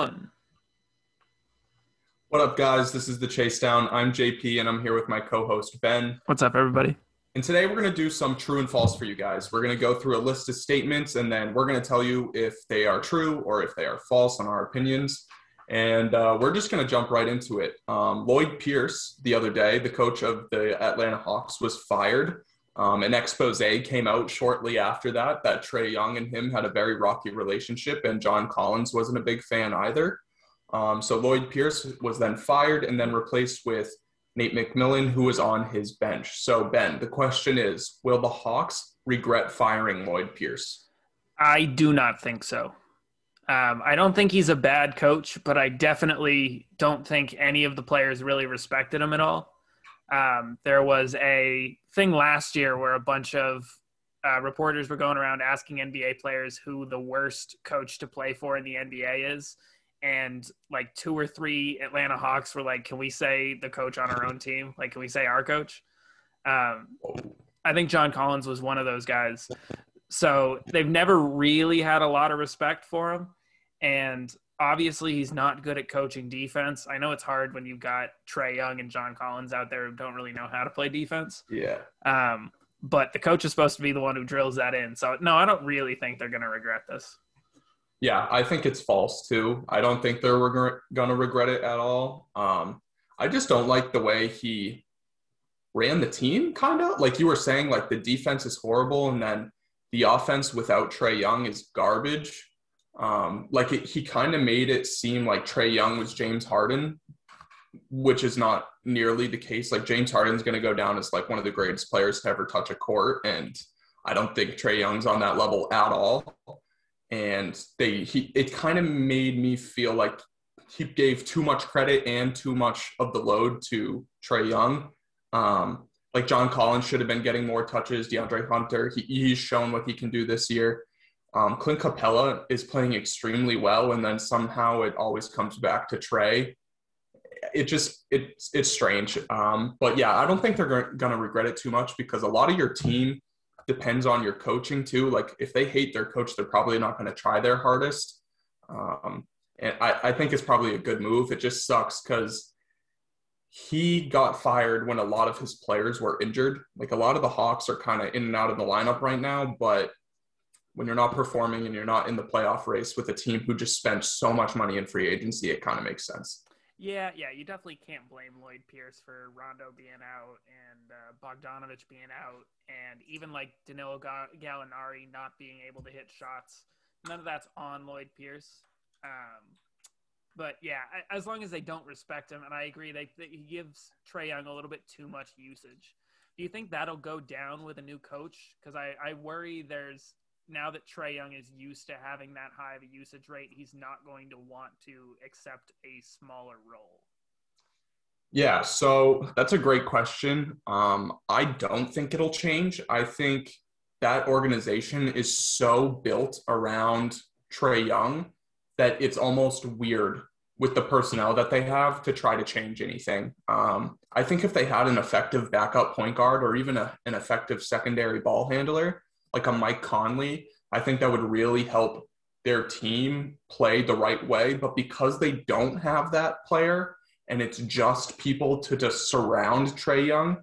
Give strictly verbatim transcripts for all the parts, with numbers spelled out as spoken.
One. What up, guys? This is The Chase Down. I'm J P, and I'm here with my co-host, Ben. What's up, everybody? And today we're going to do some true and false for you guys. We're going to go through a list of statements, and then we're going to tell you if they are true or if they are false on our opinions. And uh, we're just going to jump right into it. Um, Lloyd Pierce, the other day, the coach of the Atlanta Hawks, was fired. Um, an expose came out shortly after that, that Trae Young and him had a very rocky relationship, and John Collins wasn't a big fan either. Um, so Lloyd Pierce was then fired and then replaced with Nate McMillan, who was on his bench. So, Ben, the question is, will the Hawks regret firing Lloyd Pierce? I do not think so. Um, I don't think he's a bad coach, but I definitely don't think any of the players really respected him at all. Um, there was a thing last year where a bunch of uh, reporters were going around asking N B A players who the worst coach to play for in the N B A is. And like two or three Atlanta Hawks were like, can we say the coach on our own team? Like, can we say our coach? Um, I think John Collins was one of those guys. So they've never really had a lot of respect for him. And obviously he's not good at coaching defense. I know it's hard when you've got Trae Young and John Collins out there who don't really know how to play defense. Yeah. Um, but the coach is supposed to be the one who drills that in. So no, I don't really think they're going to regret this. Yeah, I think it's false, too. I don't think they're reg- going to regret it at all. Um, I just don't like the way he ran the team, kind of. Like you were saying, like the defense is horrible, and then the offense without Trae Young is garbage. Um, like it, he kind of made it seem like Trae Young was James Harden, which is not nearly the case. Like James Harden's going to go down as like one of the greatest players to ever touch a court, and I don't think Trae Young's on that level at all. And they, he, it kind of made me feel like he gave too much credit and too much of the load to Trae Young. Um, like John Collins should have been getting more touches. DeAndre Hunter, he, he's shown what he can do this year. Um, Clint Capella is playing extremely well, and then somehow it always comes back to Trae. It just it's it's strange. Um, but yeah, I don't think they're going to regret it too much because a lot of your team depends on your coaching too. Like if they hate their coach, they're probably not going to try their hardest. Um, and I, I think it's probably a good move. It just sucks because he got fired when a lot of his players were injured. Like a lot of the Hawks are kind of in and out of the lineup right now, but when you're not performing and you're not in the playoff race with a team who just spent so much money in free agency, it kind of makes sense. Yeah, yeah, you definitely can't blame Lloyd Pierce for Rondo being out and uh, Bogdanovich being out and even, like, Danilo Gallinari not being able to hit shots. None of that's on Lloyd Pierce. Um, but, yeah, I, as long as they don't respect him, and I agree, they, they, he gives Trae Young a little bit too much usage. Do you think that'll go down with a new coach? Because I, I worry there's – now that Trae Young is used to having that high of a usage rate, he's not going to want to accept a smaller role. Yeah, so that's a great question. Um, I don't think it'll change. I think that organization is so built around Trae Young that it's almost weird with the personnel that they have to try to change anything. Um, I think if they had an effective backup point guard or even a, an effective secondary ball handler, like a Mike Conley, I think that would really help their team play the right way. But because they don't have that player and it's just people to just surround Trae Young,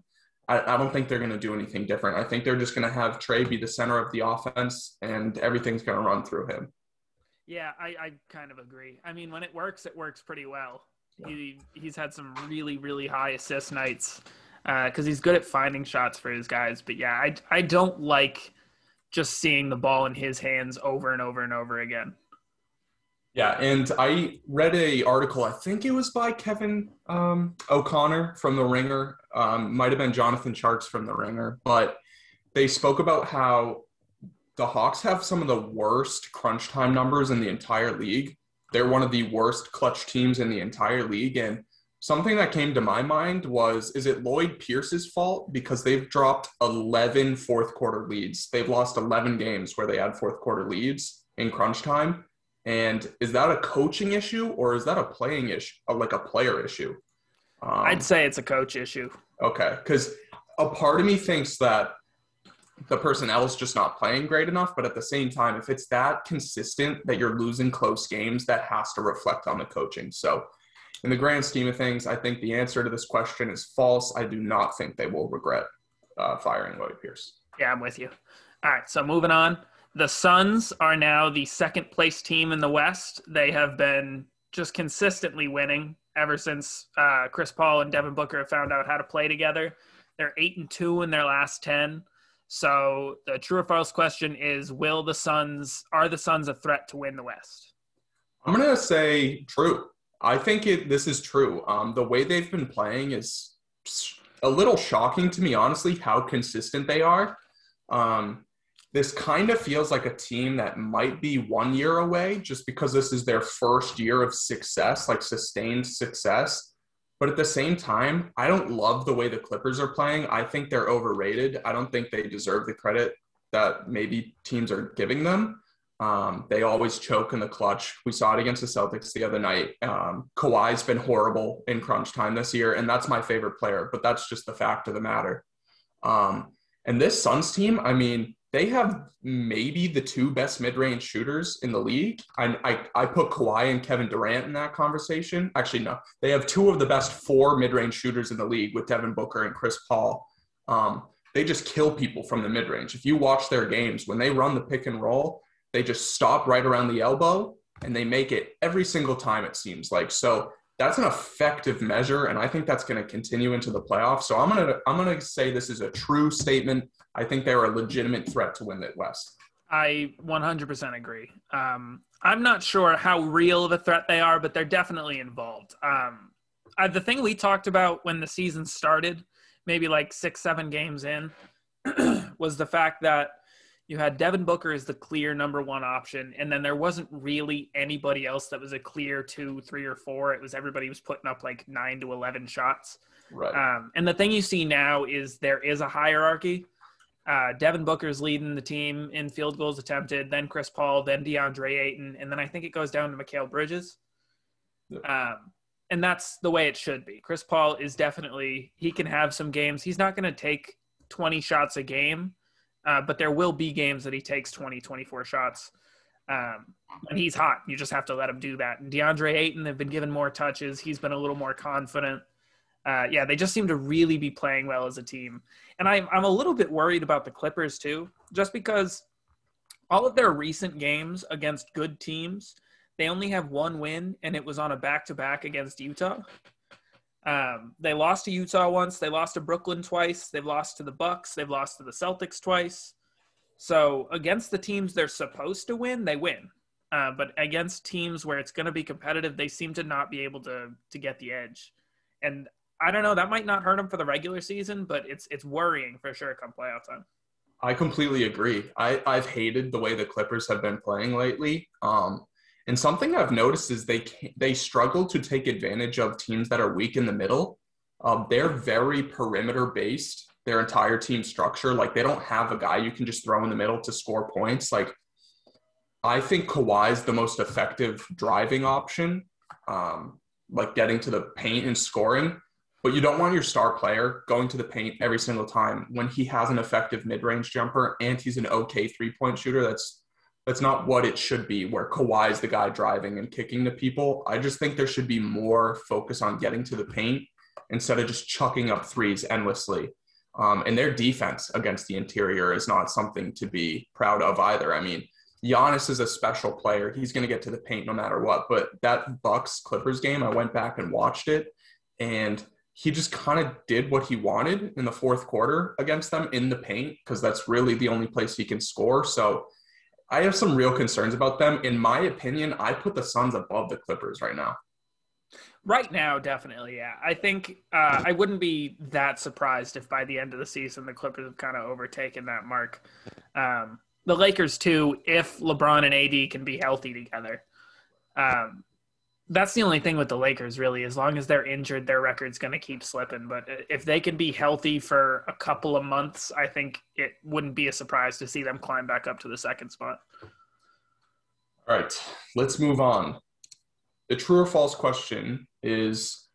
I, I don't think they're going to do anything different. I think they're just going to have Trae be the center of the offense and everything's going to run through him. Yeah, I, I kind of agree. I mean, when it works, it works pretty well. Yeah. He He's had some really, really high assist nights because uh, he's good at finding shots for his guys. But, yeah, I, I don't like – just seeing the ball in his hands over and over and over again. Yeah, and I read a article, I think it was by Kevin um, O'Connor from The Ringer. Um, might have been Jonathan Sharks from The Ringer. But they spoke about how the Hawks have some of the worst crunch time numbers in the entire league. They're one of the worst clutch teams in the entire league. And something that came to my mind was, is it Lloyd Pierce's fault? Because they've dropped eleven fourth quarter leads. They've lost eleven games where they had fourth quarter leads in crunch time. And is that a coaching issue or is that a playing issue, like a player issue? Um, I'd say it's a coach issue. Okay. Because a part of me thinks that the personnel's just not playing great enough. But at the same time, if it's that consistent that you're losing close games, that has to reflect on the coaching. So in the grand scheme of things, I think the answer to this question is false. I do not think they will regret uh, firing Lloyd Pierce. Yeah, I'm with you. All right, so moving on. The Suns are now the second-place team in the West. They have been just consistently winning ever since uh, Chris Paul and Devin Booker have found out how to play together. They're eight and two in their last ten. So the true or false question is, will the Suns – are the Suns a threat to win the West? I'm going to say true. I think it, this is true. Um, the way they've been playing is a little shocking to me, honestly, how consistent they are. Um, this kind of feels like a team that might be one year away just because this is their first year of success, like sustained success. But at the same time, I don't love the way the Clippers are playing. I think they're overrated. I don't think they deserve the credit that maybe teams are giving them. Um, they always choke in the clutch. We saw it against the Celtics the other night. Um, Kawhi's been horrible in crunch time this year, and that's my favorite player, but that's just the fact of the matter. Um, and this Suns team, I mean, they have maybe the two best mid-range shooters in the league. I, I, I put Kawhi and Kevin Durant in that conversation. Actually, no. They have two of the best four mid-range shooters in the league with Devin Booker and Chris Paul. Um, they just kill people from the mid-range. If you watch their games, when they run the pick and roll, they just stop right around the elbow, and they make it every single time, it seems like. So that's an effective measure, and I think that's going to continue into the playoffs. So I'm going to I'm going to say this is a true statement. I think they're a legitimate threat to win the West. I one hundred percent agree. Um, I'm not sure how real of a threat they are, but they're definitely involved. Um, I, the thing we talked about when the season started, maybe like six, seven games in, was the fact that you had Devin Booker as the clear number one option, and then there wasn't really anybody else that was a clear two, three, or four. It was everybody was putting up like nine to eleven shots. Right. Um, and the thing you see now is there is a hierarchy. Uh, Devin Booker's leading the team in field goals attempted, then Chris Paul, then DeAndre Ayton, and then I think it goes down to Mikal Bridges. Yeah. Um, and that's the way it should be. Chris Paul is definitely – he can have some games. He's not going to take twenty shots a game. Uh, but there will be games that he takes twenty, twenty-four shots. Um, and he's hot. You just have to let him do that. And DeAndre Ayton, they've been given more touches. He's been a little more confident. Uh, yeah, they just seem to really be playing well as a team. And I'm, I'm a little bit worried about the Clippers too, just because all of their recent games against good teams, they only have one win, and it was on a back-to-back against Utah. Um, they lost to Utah once. They lost to Brooklyn twice. They've lost to the Bucks. They've lost to the Celtics twice. So against the teams they're supposed to win, they win. Uh, but against teams where it's going to be competitive, they seem to not be able to to get the edge. And I don't know, that might not hurt them for the regular season, but it's it's worrying for sure come playoff time. I completely agree. I, I've hated the way the Clippers have been playing lately. Um And something I've noticed is they they struggle to take advantage of teams that are weak in the middle. Um, they're very perimeter-based, their entire team structure. Like, they don't have a guy you can just throw in the middle to score points. Like, I think Kawhi's the most effective driving option, um, like getting to the paint and scoring. But you don't want your star player going to the paint every single time when he has an effective mid-range jumper and he's an okay three-point shooter. That's That's not what it should be, where Kawhi's the guy driving and kicking to people. I just think there should be more focus on getting to the paint instead of just chucking up threes endlessly. Um, and their defense against the interior is not something to be proud of either. I mean, Giannis is a special player. He's going to get to the paint no matter what. But that Bucks-Clippers game, I went back and watched it, and he just kind of did what he wanted in the fourth quarter against them in the paint, because that's really the only place he can score. So I have some real concerns about them. In my opinion, I put the Suns above the Clippers right now. Right now, definitely, yeah. I think uh, I wouldn't be that surprised if by the end of the season the Clippers have kind of overtaken that mark. Um, the Lakers, too, if LeBron and A D can be healthy together. Um, that's the only thing with the Lakers, really. As long as they're injured, their record's going to keep slipping. But if they can be healthy for a couple of months, I think it wouldn't be a surprise to see them climb back up to the second spot. All right, let's move on. The true or false question is,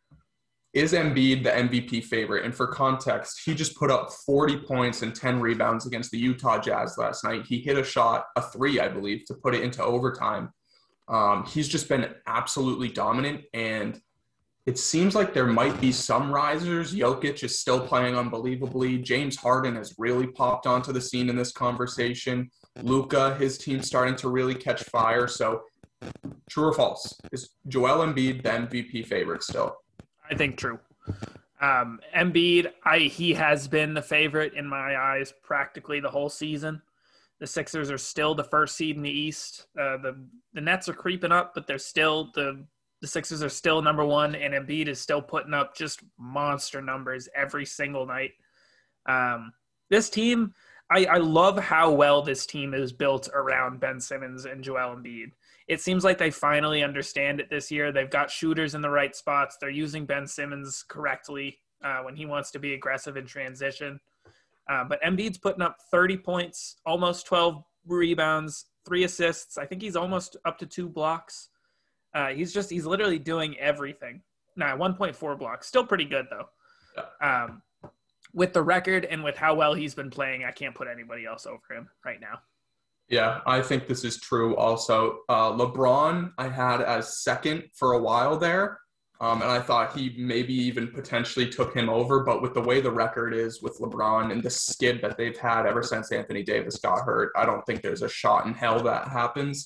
Is Embiid the M V P favorite? And for context, he just put up forty points and ten rebounds against the Utah Jazz last night. He hit a shot, a three, I believe, to put it into overtime. Um, he's just been absolutely dominant, and it seems like there might be some risers. Jokic is still playing unbelievably. James Harden has really popped onto the scene in this conversation. Luka, his team's starting to really catch fire. So true or false? Is Joel Embiid the M V P favorite still? I think true. Um, Embiid, I, he has been the favorite in my eyes practically the whole season. The Sixers are still the first seed in the East. Uh, the the Nets are creeping up, but they're still the the Sixers are still number one, and Embiid is still putting up just monster numbers every single night. Um, this team, I, I love how well this team is built around Ben Simmons and Joel Embiid. It seems like they finally understand it this year. They've got shooters in the right spots. They're using Ben Simmons correctly uh, when he wants to be aggressive in transition. Uh, but Embiid's putting up thirty points, almost twelve rebounds, three assists. I think he's almost up to two blocks. Uh, he's just – he's literally doing everything. Nah, one point four blocks. Still pretty good, though. Um, with the record and with how well he's been playing, I can't put anybody else over him right now. Yeah, I think this is true also. Uh, LeBron I had as second for a while there, um, and I thought he maybe even potentially took him over. But with the way the record is with LeBron and the skid that they've had ever since Anthony Davis got hurt, I don't think there's a shot in hell that happens.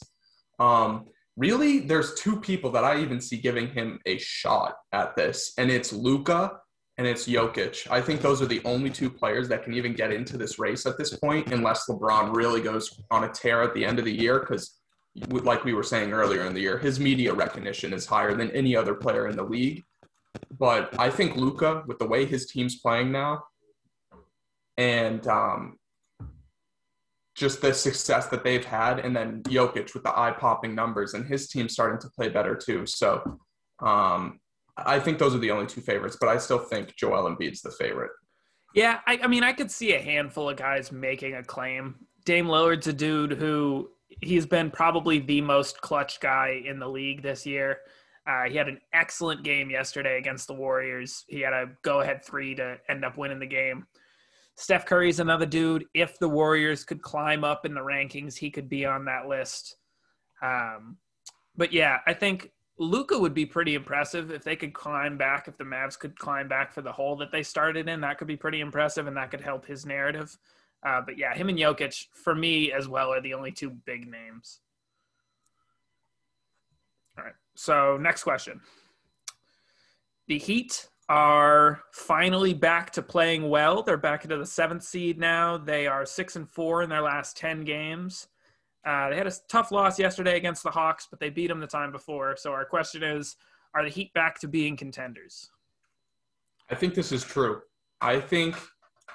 Um, really, there's two people that I even see giving him a shot at this, and it's Luka and it's Jokic. I think those are the only two players that can even get into this race at this point, unless LeBron really goes on a tear at the end of the year, because like we were saying earlier in the year, his media recognition is higher than any other player in the league. But I think Luka, with the way his team's playing now, and um, just the success that they've had, and then Jokic with the eye-popping numbers, and his team's starting to play better too. So um, – I think those are the only two favorites, but I still think Joel Embiid's the favorite. Yeah, I, I mean, I could see a handful of guys making a claim. Dame Lillard's a dude who he's been probably the most clutch guy in the league this year. Uh, he had an excellent game yesterday against the Warriors. He had a go-ahead three to end up winning the game. Steph Curry's another dude. If the Warriors could climb up in the rankings, he could be on that list. Um, but, yeah, I think – Luka would be pretty impressive if they could climb back, if the Mavs could climb back for the hole that they started in. That could be pretty impressive, and that could help his narrative. Uh, but, yeah, him and Jokic, for me as well, are the only two big names. All right, so next question. The Heat are finally back to playing well. They're back into the seventh seed now. They are six and four in their last ten games. Uh, they had a tough loss yesterday against the Hawks, but they beat them the time before. So our question is, are the Heat back to being contenders? I think this is true. I think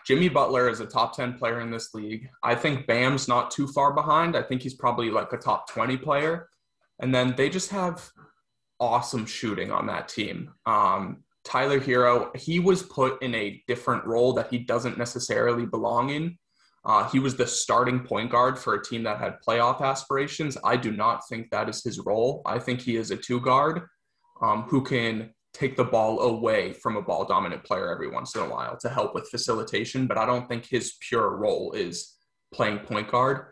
Jimmy Butler is a top ten player in this league. I think Bam's not too far behind. I think he's probably like a top twenty player. And then they just have awesome shooting on that team. Um, Tyler Hero, he was put in a different role that he doesn't necessarily belong in. Uh, he was the starting point guard for a team that had playoff aspirations. I do not think that is his role. I think he is a two guard um, who can take the ball away from a ball dominant player every once in a while to help with facilitation. But I don't think his pure role is playing point guard.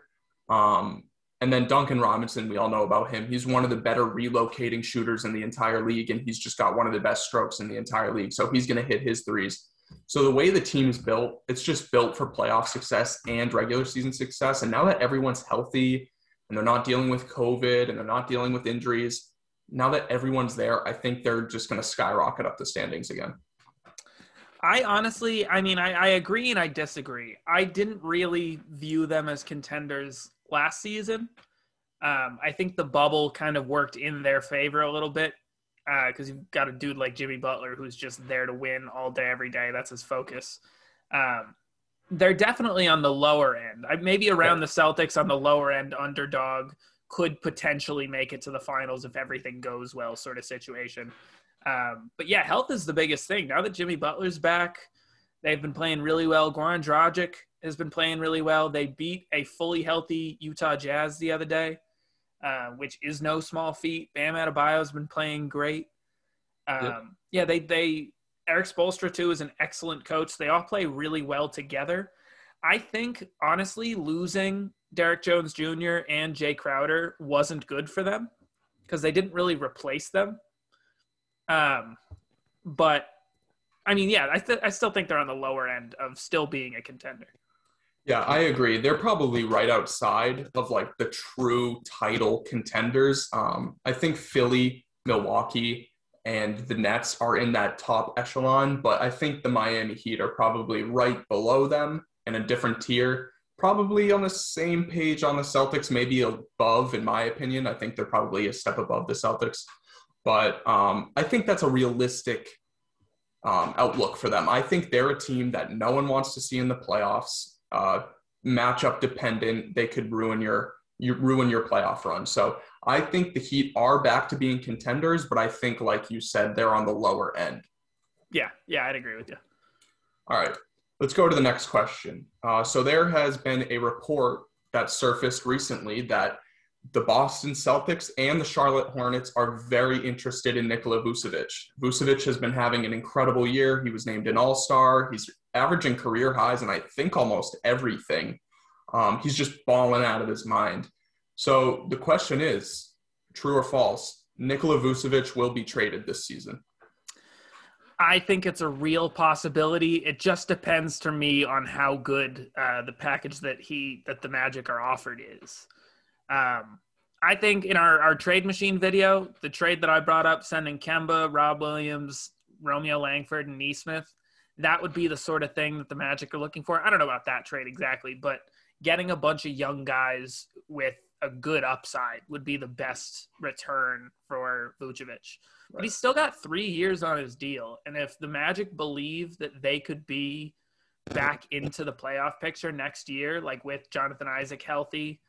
Um, and then Duncan Robinson, we all know about him. He's one of the better relocating shooters in the entire league, and he's just got one of the best strokes in the entire league. So he's going to hit his threes. So the way the team is built, it's just built for playoff success and regular season success. And now that everyone's healthy and they're not dealing with COVID and they're not dealing with injuries, now that everyone's there, I think they're just going to skyrocket up the standings again. I honestly, I mean, I, I agree and I disagree. I didn't really view them as contenders last season. Um, I think the bubble kind of worked in their favor a little bit. Because uh, you've got a dude like Jimmy Butler who's just there to win all day, every day. That's his focus. Um, they're definitely on the lower end. I, maybe around the Celtics on the lower end underdog could potentially make it to the finals if everything goes well sort of situation. Um, but, yeah, health is the biggest thing. Now that Jimmy Butler's back, they've been playing really well. Goran Dragic has been playing really well. They beat a fully healthy Utah Jazz the other day. Uh, which is no small feat. Bam Adebayo's been playing great. Um, yep. Yeah, they they Eric Spoelstra, too, is an excellent coach. They all play really well together. I think, honestly, losing Derek Jones Junior and Jay Crowder wasn't good for them because they didn't really replace them. Um, but, I mean, yeah, I, th- I still think they're on the lower end of still being a contender. Yeah, I agree. They're probably right outside of, like, the true title contenders. Um, I think Philly, Milwaukee, and the Nets are in that top echelon, but I think the Miami Heat are probably right below them in a different tier, probably on the same page on the Celtics, maybe above, in my opinion. I think they're probably a step above the Celtics, but um, I think that's a realistic um, outlook for them. I think they're a team that no one wants to see in the playoffs, uh, matchup dependent. They could ruin your you ruin your playoff run. So I think the Heat are back to being contenders, but I think, like you said, they're on the lower end. Yeah, yeah, I'd agree with you. All right, let's go to the next question. Uh, so there has been a report that surfaced recently that the Boston Celtics and the Charlotte Hornets are very interested in Nikola Vucevic. Vucevic has been having an incredible year. He was named an all-star. He's averaging career highs in, I think, almost everything. Um, he's just balling out of his mind. So the question is, true or false, Nikola Vucevic will be traded this season? I think it's a real possibility. It just depends to me on how good uh, the package that he that the Magic are offered is. Um, I think in our, our trade machine video, the trade that I brought up, sending Kemba, Rob Williams, Romeo Langford, and Nesmith, that would be the sort of thing that the Magic are looking for. I don't know about that trade exactly, but getting a bunch of young guys with a good upside would be the best return for Vucevic. Right. But he's still got three years on his deal. And if the Magic believe that they could be back into the playoff picture next year, like with Jonathan Isaac healthy,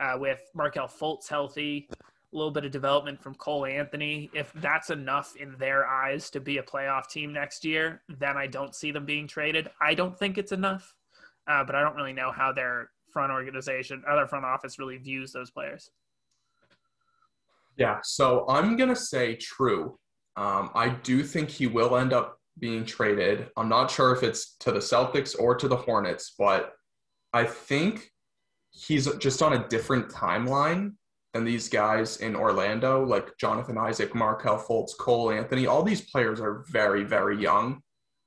uh, with Markel Fultz healthy, a little bit of development from Cole Anthony, if that's enough in their eyes to be a playoff team next year, then I don't see them being traded. I don't think it's enough. Uh, but I don't really know how their front organization, other front office really views those players. Yeah, so I'm going to say true. Um, I do think he will end up being traded. I'm not sure if it's to the Celtics or to the Hornets, but I think he's just on a different timeline than these guys in Orlando, like Jonathan Isaac, Markel Fultz, Cole Anthony. All these players are very, very young.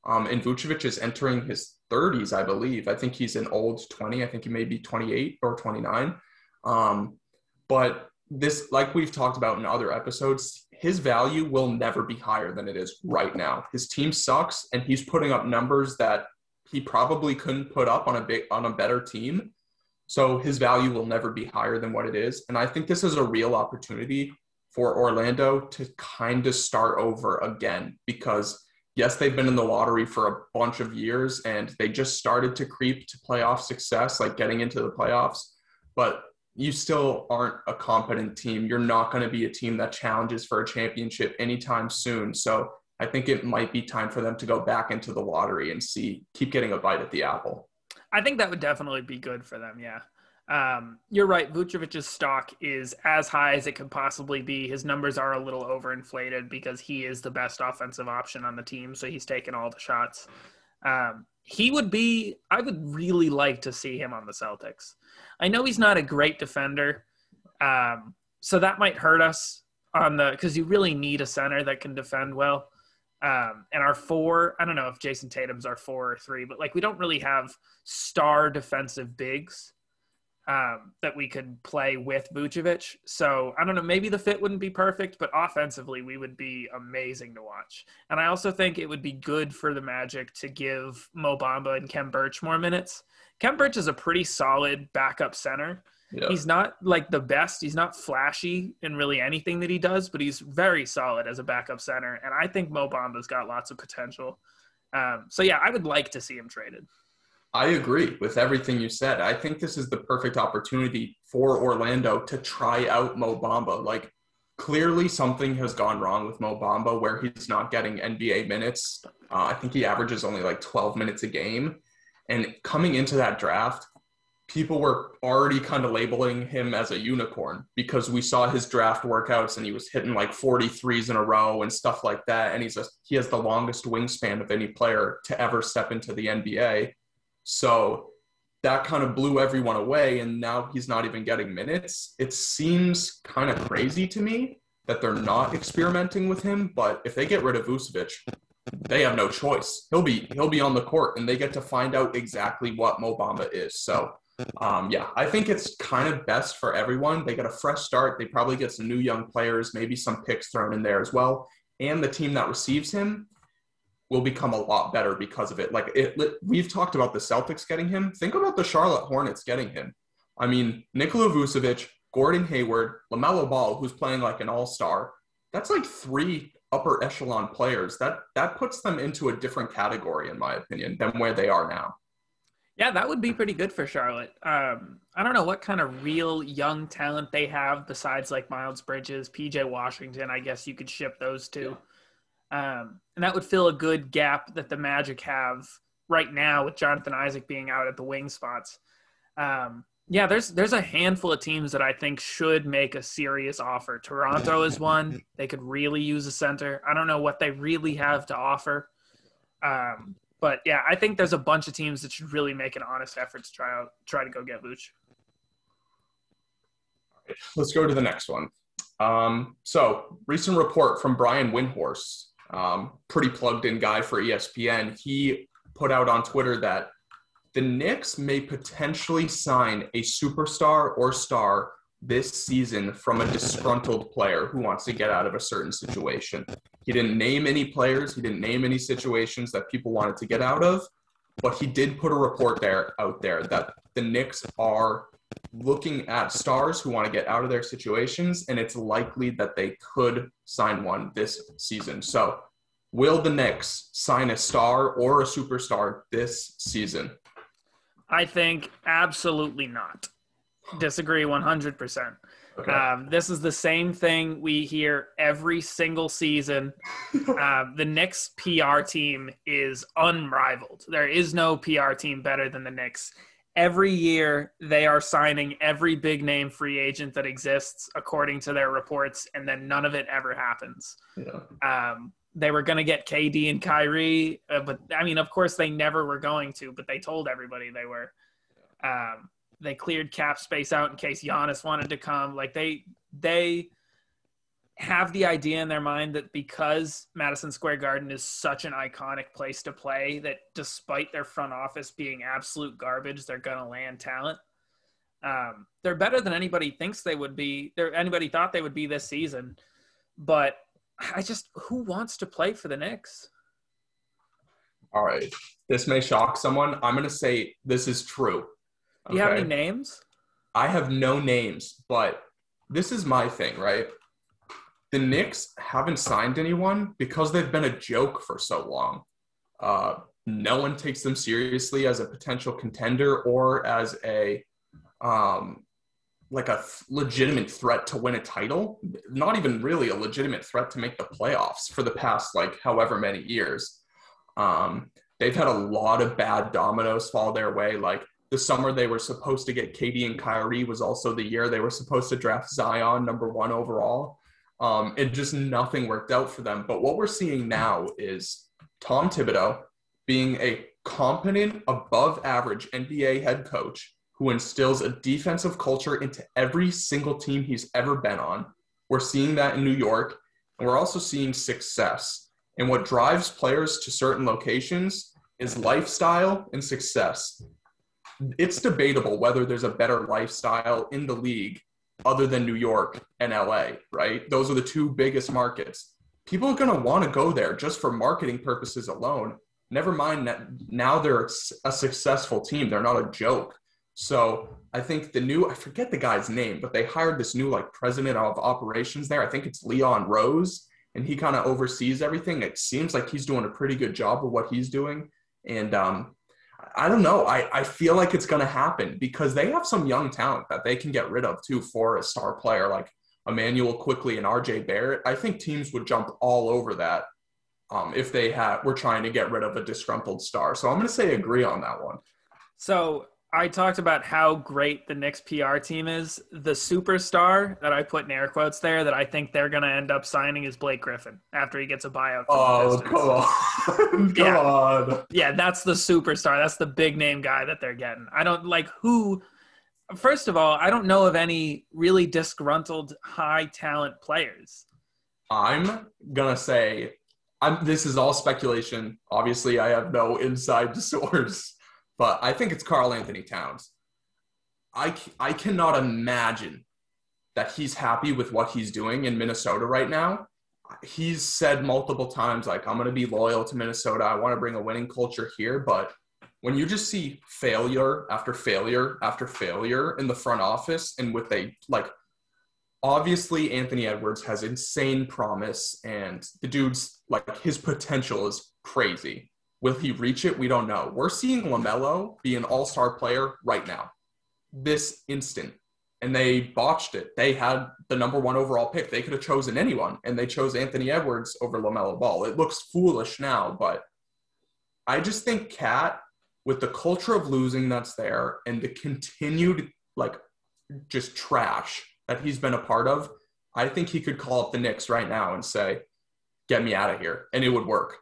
Um, and Vucevic is entering his thirties, I believe. I think he's an old twenty. I think he may be twenty-eight or twenty-nine. Um, but this, like we've talked about in other episodes, his value will never be higher than it is right now. His team sucks, and he's putting up numbers that he probably couldn't put up on a big, on a better team. So his value will never be higher than what it is. And I think this is a real opportunity for Orlando to kind of start over again, because yes, they've been in the lottery for a bunch of years, and they just started to creep to playoff success, like getting into the playoffs, but you still aren't a competent team. You're not going to be a team that challenges for a championship anytime soon. So I think it might be time for them to go back into the lottery and see, keep getting a bite at the apple. I think that would definitely be good for them. Yeah. Um, you're right. Vucevic's stock is as high as it could possibly be. His numbers are a little overinflated because he is the best offensive option on the team. So he's taking all the shots. Um, he would be, I would really like to see him on the Celtics. I know he's not a great defender. Um, so that might hurt us on the, cause you really need a center that can defend well. Um, and our four, I don't know if Jason Tatum's our four or three, but like, we don't really have star defensive bigs Um, that we could play with Vucevic. So I don't know, maybe the fit wouldn't be perfect, but offensively we would be amazing to watch. And I also think it would be good for the Magic to give Mo Bamba and Khem Birch more minutes. Khem Birch is a pretty solid backup center. Yeah. He's not like the best. He's not flashy in really anything that he does, but he's very solid as a backup center. And I think Mo Bamba's got lots of potential. Um, so yeah, I would like to see him traded. I agree with everything you said. I think this is the perfect opportunity for Orlando to try out Mo Bamba. Like, clearly something has gone wrong with Mo Bamba where he's not getting N B A minutes. Uh, I think he averages only like twelve minutes a game. And coming into that draft, people were already kind of labeling him as a unicorn because we saw his draft workouts and he was hitting like forty-threes in a row and stuff like that. And he's a, he has the longest wingspan of any player to ever step into the N B A. So that kind of blew everyone away. And now he's not even getting minutes. It seems kind of crazy to me that they're not experimenting with him, but if they get rid of Vucevic, they have no choice. He'll be, he'll be on the court and they get to find out exactly what Mo Bamba is. So um, yeah, I think it's kind of best for everyone. They get a fresh start. They probably get some new young players, maybe some picks thrown in there as well. And the team that receives him will become a lot better because of it. Like it, we've talked about the Celtics getting him. Think about the Charlotte Hornets getting him. I mean, Nikola Vucevic, Gordon Hayward, LaMelo Ball, who's playing like an all-star. That's like three upper echelon players. That that puts them into a different category, in my opinion, than where they are now. Yeah, that would be pretty good for Charlotte. Um, I don't know what kind of real young talent they have besides like Miles Bridges, P J Washington. I guess you could ship those two. Yeah. Um, and that would fill a good gap that the Magic have right now with Jonathan Isaac being out at the wing spots. Um, yeah, there's there's a handful of teams that I think should make a serious offer. Toronto is one. They could really use a center. I don't know what they really have to offer. Um But, yeah, I think there's a bunch of teams that should really make an honest effort to try out, try to go get Vooch. All right, let's go to the next one. Um, so, recent report from Brian Windhorst, um, pretty plugged-in guy for E S P N. He put out on Twitter that the Knicks may potentially sign a superstar or star this season from a disgruntled player who wants to get out of a certain situation. He didn't name any players. He didn't name any situations that people wanted to get out of, but he did put a report there out there that the Knicks are looking at stars who want to get out of their situations, and it's likely that they could sign one this season. So will the Knicks sign a star or a superstar this season? I think absolutely not. Disagree one hundred percent. Okay. Um, this is the same thing we hear every single season. Uh, the Knicks P R team is unrivaled. There is no P R team better than the Knicks. Every year, they are signing every big-name free agent that exists according to their reports, and then none of it ever happens. Yeah. Um, they were going to get K D and Kyrie, uh, but, I mean, of course they never were going to, but they told everybody they were. Um, They cleared cap space out in case Giannis wanted to come. Like they, they have the idea in their mind that because Madison Square Garden is such an iconic place to play, that despite their front office being absolute garbage, they're going to land talent. Um, they're better than anybody thinks they would be. There, anybody thought they would be this season, but I just, who wants to play for the Knicks? All right. This may shock someone. I'm going to say this is true. Do you okay. have any names? I have no names, but this is my thing, right? The Knicks haven't signed anyone because they've been a joke for so long. Uh, no one takes them seriously as a potential contender or as a um, like a th- legitimate threat to win a title. Not even really a legitimate threat to make the playoffs for the past like however many years. Um, they've had a lot of bad dominoes fall their way, like. The summer they were supposed to get K D and Kyrie was also the year they were supposed to draft Zion number one overall. Um, and just nothing worked out for them. But what we're seeing now is Tom Thibodeau being a competent, above average N B A head coach who instills a defensive culture into every single team he's ever been on. We're seeing that in New York. And we're also seeing success. And what drives players to certain locations is lifestyle and success. It's debatable whether there's a better lifestyle in the league other than New York and L A, right? Those are the two biggest markets. People are going to want to go there just for marketing purposes alone. Never mind that now they're a successful team. They're not a joke. So I think the new, I forget the guy's name, but they hired this new like president of operations there. I think it's Leon Rose, and he kind of oversees everything. It seems like he's doing a pretty good job of what he's doing. And, um, I don't know. I, I feel like it's going to happen because they have some young talent that they can get rid of too for a star player like Emmanuel Quickley and R J Barrett. I think teams would jump all over that um, if they had were trying to get rid of a disgruntled star. So I'm going to say agree on that one. So I talked about how great the Knicks P R team is. The superstar that I put in air quotes there that I think they're going to end up signing is Blake Griffin after he gets a buyout. Oh, come on. Yeah. Come on. Yeah, that's the superstar. That's the big name guy that they're getting. I don't like who – first of all, I don't know of any really disgruntled high talent players. I'm going to say I'm, this is all speculation. Obviously, I have no inside source. But I think it's Karl-Anthony Towns. I, I cannot imagine that he's happy with what he's doing in Minnesota right now. He's said multiple times, like, I'm going to be loyal to Minnesota. I want to bring a winning culture here. But when you just see failure after failure after failure in the front office and with a, like, obviously Anthony Edwards has insane promise and the dude's, like, his potential is crazy. Will he reach it? We don't know. We're seeing LaMelo be an all-star player right now, this instant. And they botched it. They had the number one overall pick. They could have chosen anyone, and they chose Anthony Edwards over LaMelo Ball. It looks foolish now, but I just think Cat, with the culture of losing that's there and the continued, like, just trash that he's been a part of, I think he could call up the Knicks right now and say, get me out of here, and it would work.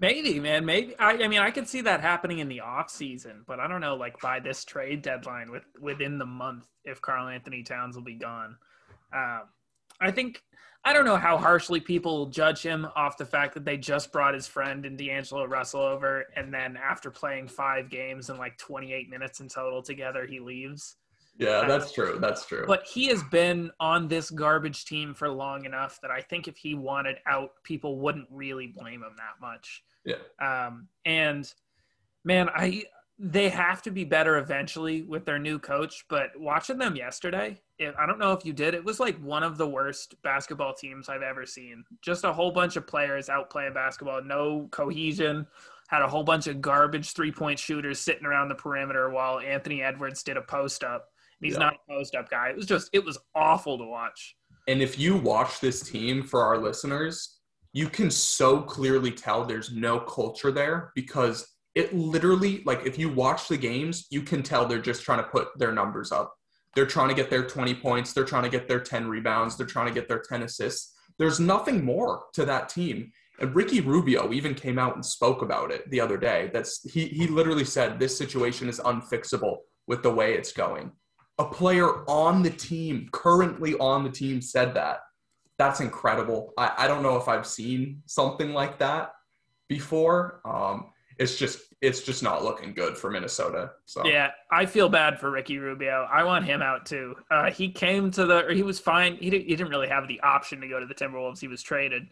Maybe, man. Maybe. I, I mean, I could see that happening in the off season, but I don't know, like, by this trade deadline with within the month, if Karl-Anthony Towns will be gone. Um, I think – I don't know how harshly people judge him off the fact that they just brought his friend and D'Angelo Russell over, and then after playing five games and, like, twenty-eight minutes in total together, he leaves. Yeah, that's true. That's true. But he has been on this garbage team for long enough that I think if he wanted out, people wouldn't really blame him that much. Yeah. Um, and, man, I they have to be better eventually with their new coach. But watching them yesterday, if, I don't know if you did, it was like one of the worst basketball teams I've ever seen. Just a whole bunch of players out playing basketball, no cohesion. Had a whole bunch of garbage three-point shooters sitting around the perimeter while Anthony Edwards did a post-up. He's yeah. not a post-up guy. It was just – it was awful to watch. And if you watch this team, for our listeners, you can so clearly tell there's no culture there because it literally – like, if you watch the games, you can tell they're just trying to put their numbers up. They're trying to get their twenty points. They're trying to get their ten rebounds. They're trying to get their ten assists. There's nothing more to that team. And Ricky Rubio even came out and spoke about it the other day. That's he, he literally said this situation is unfixable with the way it's going. A player on the team, currently on the team, said that. That's incredible. I, I don't know if I've seen something like that before. Um, it's just it's just not looking good for Minnesota. So yeah, I feel bad for Ricky Rubio. I want him out too. Uh, he came to the – or he was fine. He didn't, he didn't really have the option to go to the Timberwolves. He was traded.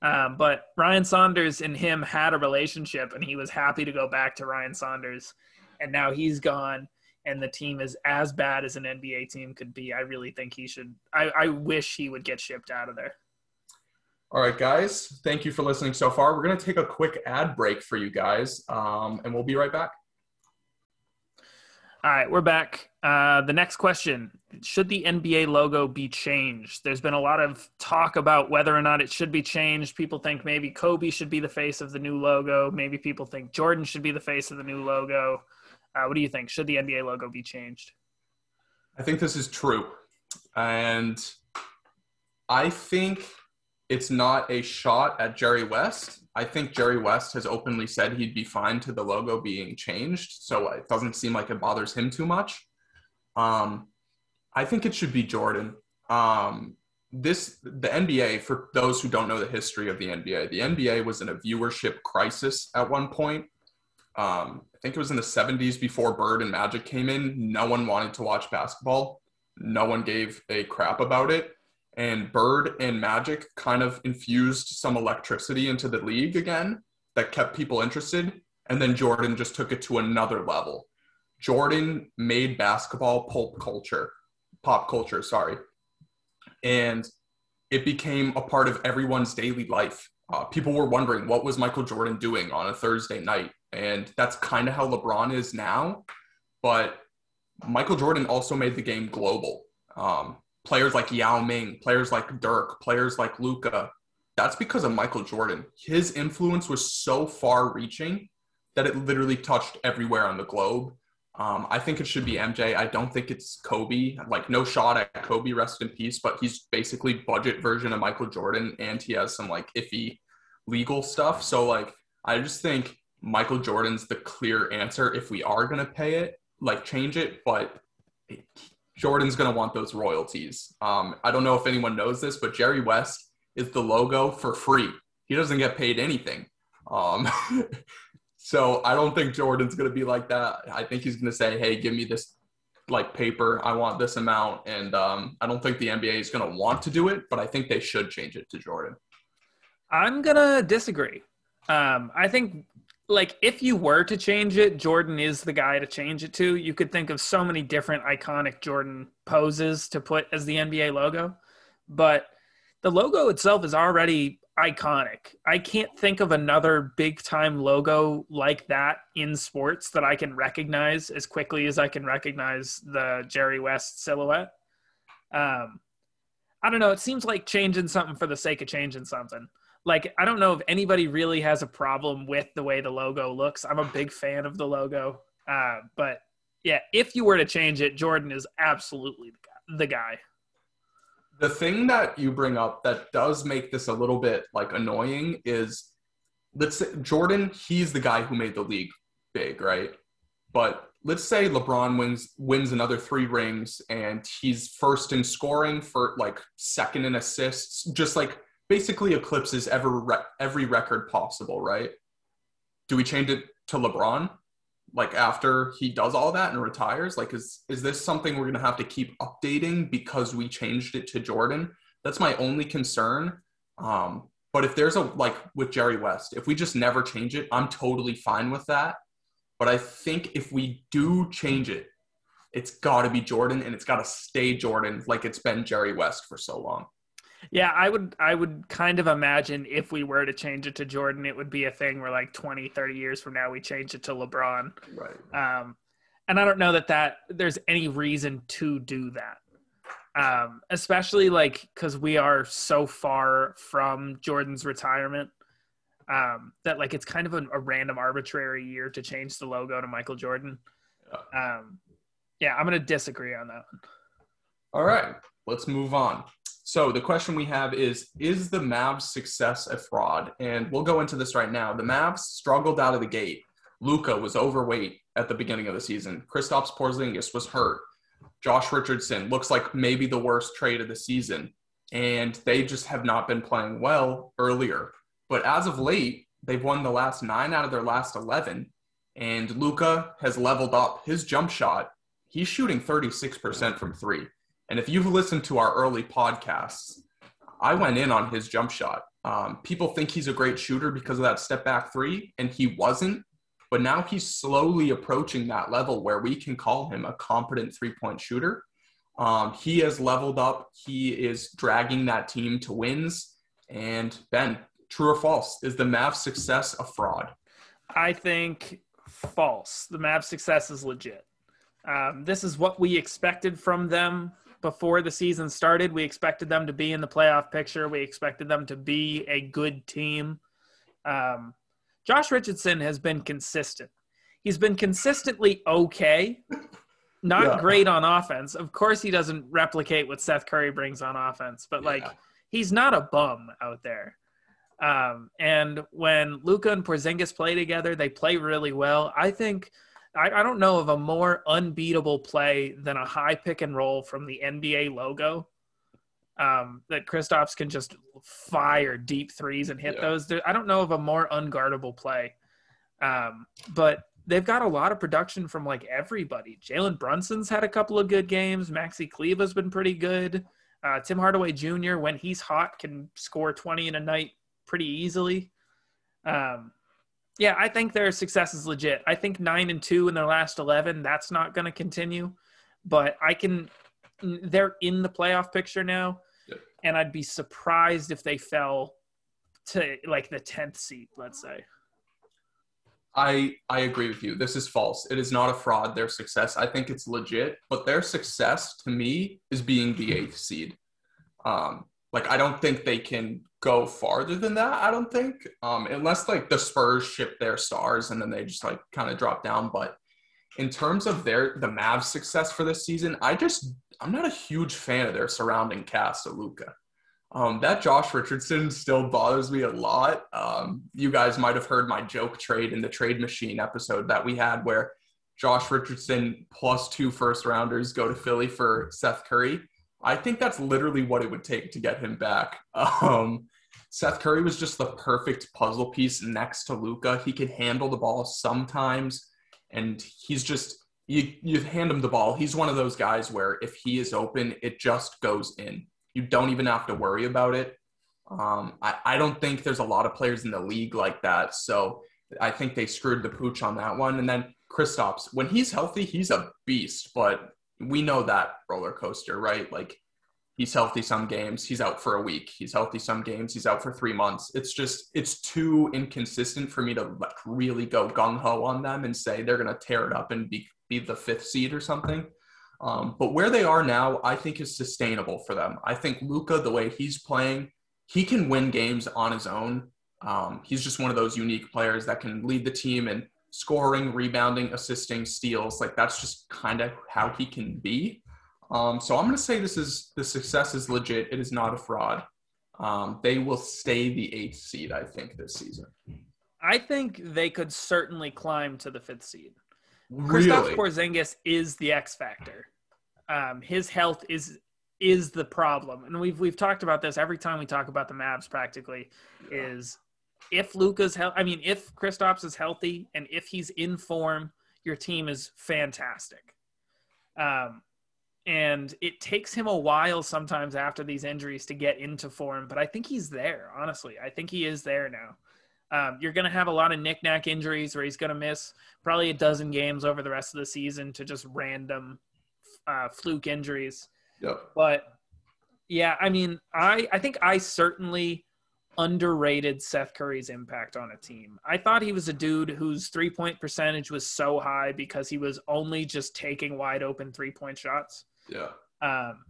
Um, but Ryan Saunders and him had a relationship, and he was happy to go back to Ryan Saunders. And now he's gone. And the team is as bad as an N B A team could be. I really think he should – I wish he would get shipped out of there. All right, guys. Thank you for listening so far. We're going to take a quick ad break for you guys, um, and we'll be right back. All right, we're back. Uh, the next question, should the N B A logo be changed? There's been a lot of talk about whether or not it should be changed. People think maybe Kobe should be the face of the new logo. Maybe people think Jordan should be the face of the new logo. Uh, what do you think? Should the N B A logo be changed? I think this is true. And I think it's not a shot at Jerry West. I think Jerry West has openly said he'd be fine to the logo being changed. So it doesn't seem like it bothers him too much. Um, I think it should be Jordan. Um, this, the N B A, for those who don't know the history of the N B A, the N B A was in a viewership crisis at one point. Um, I think it was in the seventies before Bird and Magic came in. No one wanted to watch basketball. No one gave a crap about it. And Bird and Magic kind of infused some electricity into the league again that kept people interested. And then Jordan just took it to another level. Jordan made basketball pulp culture, pop culture, sorry. And it became a part of everyone's daily life. Uh, people were wondering, what was Michael Jordan doing on a Thursday night? And that's kind of how LeBron is now. But Michael Jordan also made the game global. Um, players like Yao Ming, players like Dirk, players like Luka. That's because of Michael Jordan. His influence was so far reaching that it literally touched everywhere on the globe. Um, I think it should be M J. I don't think it's Kobe. Like, no shot at Kobe, rest in peace, but he's basically budget version of Michael Jordan, and he has some, like, iffy legal stuff. So, like, I just think Michael Jordan's the clear answer if we are going to pay it, like, change it, but Jordan's going to want those royalties. Um, I don't know if anyone knows this, but Jerry West is the logo for free. He doesn't get paid anything. Um, so I don't think Jordan's going to be like that. I think he's going to say, hey, give me this, like, paper. I want this amount. And um, I don't think the N B A is going to want to do it, but I think they should change it to Jordan. I'm going to disagree. Um, I think, like, if you were to change it, Jordan is the guy to change it to. You could think of so many different iconic Jordan poses to put as the N B A logo. But the logo itself is already iconic. I can't think of another big-time logo like that in sports that I can recognize as quickly as I can recognize the Jerry West silhouette. Um, I don't know. It seems like changing something for the sake of changing something. Like, I don't know if anybody really has a problem with the way the logo looks. I'm a big fan of the logo. Uh, but, yeah, if you were to change it, Jordan is absolutely the guy. The thing that you bring up that does make this a little bit, like, annoying is, let's say Jordan, he's the guy who made the league big, right? But let's say LeBron wins wins another three rings and he's first in scoring, for, like, second in assists, just, like, – basically eclipses every every record possible, right? Do we change it to LeBron, like, after he does all that and retires? Like, is is this something we're gonna have to keep updating because we changed it to Jordan? That's my only concern. Um, but if there's a, like, with Jerry West, if we just never change it, I'm totally fine with that. But I think if we do change it, it's got to be Jordan, and it's got to stay Jordan, like it's been Jerry West for so long. Yeah, I would I would kind of imagine if we were to change it to Jordan, it would be a thing where, like, twenty, thirty years from now, we change it to LeBron. Right. Um, and I don't know that, that there's any reason to do that, um, especially, like, because we are so far from Jordan's retirement um, that, like, it's kind of a, a random arbitrary year to change the logo to Michael Jordan. Yeah, um, yeah I'm going to disagree on that one. All right, let's move on. So the question we have is, is the Mavs' success a fraud? And we'll go into this right now. The Mavs struggled out of the gate. Luka was overweight at the beginning of the season. Kristaps Porzingis was hurt. Josh Richardson looks like maybe the worst trade of the season. And they just have not been playing well earlier. But as of late, they've won the last nine out of their last eleven. And Luka has leveled up his jump shot. He's shooting thirty-six percent from three. And if you've listened to our early podcasts, I went in on his jump shot. Um, people think he's a great shooter because of that step back three, and he wasn't. But now he's slowly approaching that level where we can call him a competent three-point shooter. Um, he has leveled up. He is dragging that team to wins. And Ben, true or false, is the Mavs' success a fraud? I think false. The Mavs' success is legit. Um, this is what we expected from them. Before the season started, we expected them to be in the playoff picture. We expected them to be a good team. Um, Josh Richardson has been consistent. He's been consistently okay, not yeah. great on offense. Of course, he doesn't replicate what Seth Curry brings on offense, but, like, yeah. he's not a bum out there. Um, and when Luka and Porzingis play together, they play really well. I think – I don't know of a more unbeatable play than a high pick and roll from the N B A logo um, that Kristaps can just fire deep threes and hit yeah. those. I don't know of a more unguardable play. Um, but they've got a lot of production from, like, everybody. Jalen Brunson's had a couple of good games. Maxi Kleba's been pretty good. Uh, Tim Hardaway Junior, when he's hot, can score twenty in a night pretty easily. Um Yeah, I think their success is legit. I think nine and two in their last eleven, that's not going to continue. But I can – they're in the playoff picture now, yep. and I'd be surprised if they fell to, like, the tenth seed, let's say. I I agree with you. This is false. It is not a fraud, their success. I think it's legit. But their success, to me, is being the eighth seed. Um Like, I don't think they can go farther than that, I don't think, um, unless, like, the Spurs ship their stars and then they just, like, kind of drop down. But in terms of their the Mavs' success for this season, I just I'm not a huge fan of their surrounding cast of Luka. Um, that Josh Richardson still bothers me a lot. Um, you guys might have heard my joke trade in the Trade Machine episode that we had where Josh Richardson plus two first-rounders go to Philly for Seth Curry. I think that's literally what it would take to get him back. Um, Seth Curry was just the perfect puzzle piece next to Luka. He could handle the ball sometimes, and he's just – you you hand him the ball. He's one of those guys where if he is open, it just goes in. You don't even have to worry about it. Um, I, I don't think there's a lot of players in the league like that. So I think they screwed the pooch on that one. And then Kristaps, when he's healthy, he's a beast. But we know that roller coaster, right? Like he's healthy some games, he's out for a week. He's healthy some games, he's out for three months. It's just, it's too inconsistent for me to like really go gung-ho on them and say they're going to tear it up and be, be the fifth seed or something. Um, but where they are now, I think is sustainable for them. I think Luka, the way he's playing, he can win games on his own. Um, he's just one of those unique players that can lead the team in scoring, rebounding, assisting, steals. Like that's just kind of how he can be. Um, so I'm going to say this is the success is legit. It is not a fraud. Um, they will stay the eighth seed, I think, this season. I think they could certainly climb to the fifth seed. Kristaps really? Porzingis is the X factor. Um, his health is is the problem, and we've we've talked about this every time we talk about the Mavs. Practically, yeah. is if Luka's health. I mean, if Kristaps is healthy and if he's in form, your team is fantastic. Um, and it takes him a while sometimes after these injuries to get into form, but I think he's there. Honestly, I think he is there now. Um, you're going to have a lot of knick-knack injuries where he's going to miss probably a dozen games over the rest of the season to just random uh, fluke injuries. Yep. But, yeah, I mean, I, I think I certainly underrated Seth Curry's impact on a team. I thought he was a dude whose three-point percentage was so high because he was only just taking wide-open three-point shots. Yeah. Um,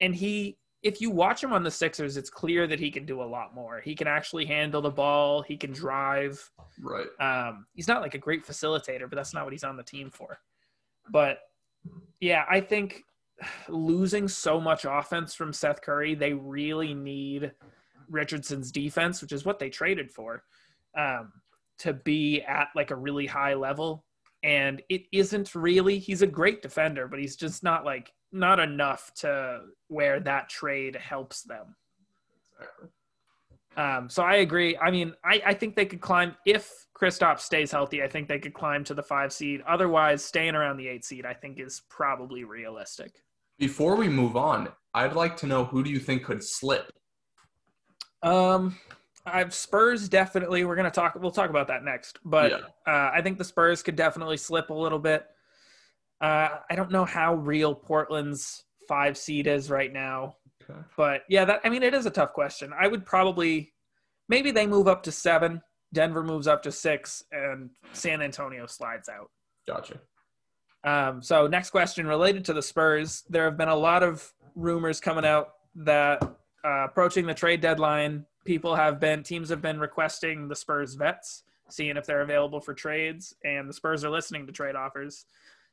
and he – if you watch him on the Sixers, it's clear that he can do a lot more. He can actually handle the ball. He can drive. Right. Um, he's not like a great facilitator, but that's not what he's on the team for. But, yeah, I think losing so much offense from Seth Curry, they really need Richardson's defense, which is what they traded for, um, to be at like a really high level. And it isn't really – he's a great defender, but he's just not like – not enough to where that trade helps them. Um, so I agree. I mean, I, I think they could climb if Kristaps stays healthy. I think they could climb to the five seed. Otherwise, staying around the eight seed, I think, is probably realistic. Before we move on, I'd like to know who do you think could slip? Um, I've Spurs definitely. We're gonna talk. We'll talk about that next. But yeah. uh, I think the Spurs could definitely slip a little bit. Uh, I don't know how real Portland's five seed is right now, okay. But yeah, that, I mean, it is a tough question. I would probably, maybe they move up to seven, Denver moves up to six, and San Antonio slides out. Gotcha. Um, so next question related to the Spurs, there have been a lot of rumors coming out that uh, approaching the trade deadline, people have been, teams have been requesting the Spurs vets, seeing if they're available for trades, and the Spurs are listening to trade offers.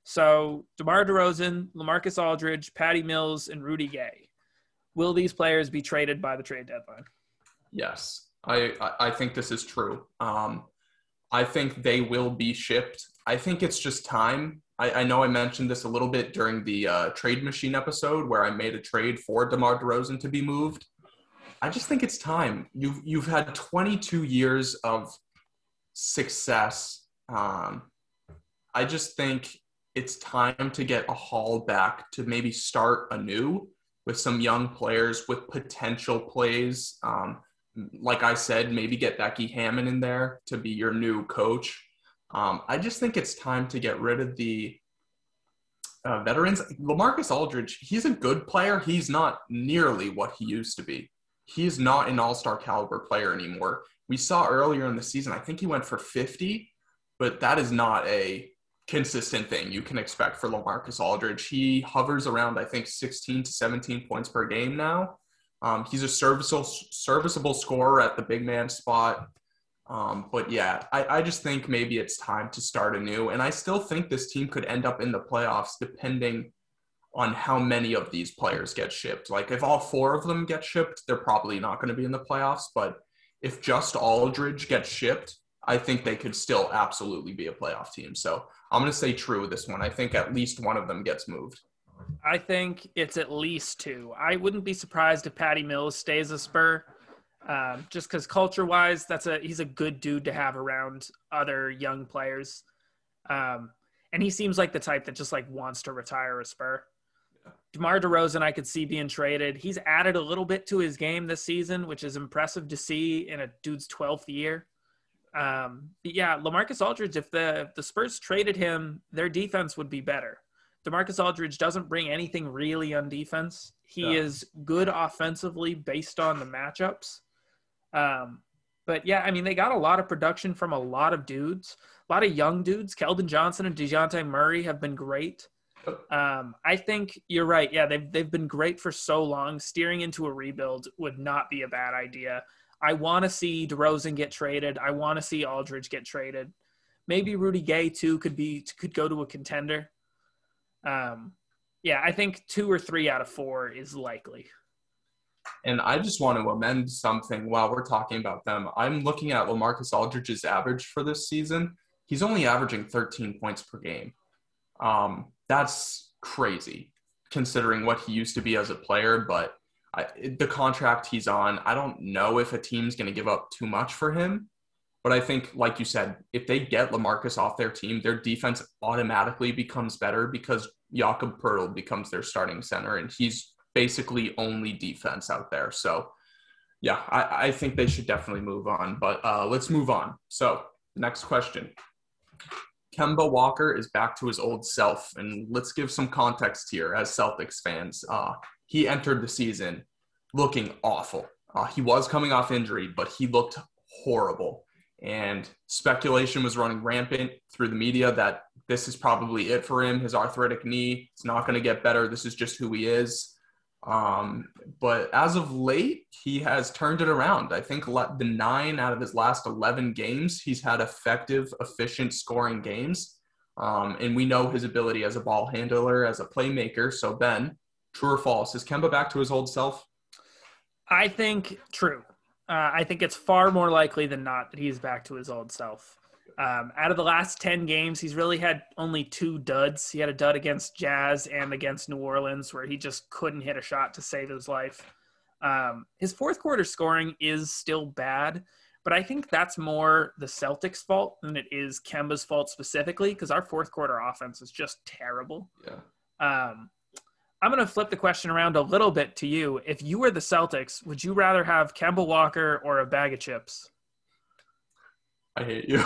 So DeMar DeRozan, LaMarcus Aldridge, Patty Mills, and Rudy Gay. Will these players be traded by the trade deadline? Yes, I, I think this is true. Um, I think they will be shipped. I think it's just time. I, I know I mentioned this a little bit during the uh, Trade Machine episode where I made a trade for DeMar DeRozan to be moved. I just think it's time. You've, you've had twenty-two years of success. Um, I just think... it's time to get a haul back to maybe start anew with some young players with potential plays. Um, like I said, maybe get Becky Hammon in there to be your new coach. Um, I just think it's time to get rid of the uh, veterans. LaMarcus Aldridge, he's a good player. He's not nearly what he used to be. He's not an all-star caliber player anymore. We saw earlier in the season, I think he went for fifty, but that is not a consistent thing you can expect for LaMarcus Aldridge. He hovers around, I think, sixteen to seventeen points per game now. Um, he's a serviceable, serviceable scorer at the big man spot. Um, but yeah, I, I just think maybe it's time to start anew. And I still think this team could end up in the playoffs depending on how many of these players get shipped. Like if all four of them get shipped, they're probably not going to be in the playoffs. But if just Aldridge gets shipped, I think they could still absolutely be a playoff team. So I'm going to say true with this one. I think at least one of them gets moved. I think it's at least two. I wouldn't be surprised if Patty Mills stays a Spur. Um, just because culture-wise, that's a he's a good dude to have around other young players, um, and he seems like the type that just like wants to retire a Spur. Yeah. DeMar DeRozan, I could see being traded. He's added a little bit to his game this season, which is impressive to see in a dude's twelfth year. Um, but yeah, LaMarcus Aldridge. If the if the Spurs traded him, their defense would be better. DeMarcus Aldridge doesn't bring anything really on defense. He yeah. is good offensively based on the matchups. Um, but yeah, I mean, they got a lot of production from a lot of dudes, a lot of young dudes. Keldon Johnson and DeJounte Murray have been great. Um, I think you're right. Yeah. They've, they've been great for so long. Steering into a rebuild would not be a bad idea. I want to see DeRozan get traded. I want to see Aldridge get traded. Maybe Rudy Gay too could be, could go to a contender. Um, yeah, I think two or three out of four is likely. And I just want to amend something while we're talking about them. I'm looking at LaMarcus Aldridge's average for this season. He's only averaging thirteen points per game. Um, that's crazy considering what he used to be as a player, but I, the contract he's on, I don't know if a team's going to give up too much for him. But I think, like you said, if they get LaMarcus off their team, their defense automatically becomes better because Jakob Poeltl becomes their starting center, and he's basically only defense out there. So yeah, I, I think they should definitely move on, but uh, let's move on. So next question, Kemba Walker is back to his old self, and let's give some context here as Celtics fans. Uh, he entered the season looking awful. Uh, he was coming off injury, but he looked horrible, and speculation was running rampant through the media that this is probably it for him. His arthritic knee, it's not going to get better. This is just who he is. Um, but as of late, he has turned it around. I think le- the nine out of his last eleven games, he's had effective, efficient scoring games. Um, and we know his ability as a ball handler, as a playmaker. So Ben, true or false, is Kemba back to his old self? I think true. Uh, I think it's far more likely than not that he's back to his old self. Um, out of the last ten games, he's really had only two duds. He had a dud against Jazz and against New Orleans where he just couldn't hit a shot to save his life. Um, his fourth quarter scoring is still bad, but I think that's more the Celtics' fault than it is Kemba's fault specifically, because our fourth quarter offense is just terrible. Yeah. Um, I'm going to flip the question around a little bit to you. If you were the Celtics, would you rather have Kemba Walker or a bag of chips? I hate you.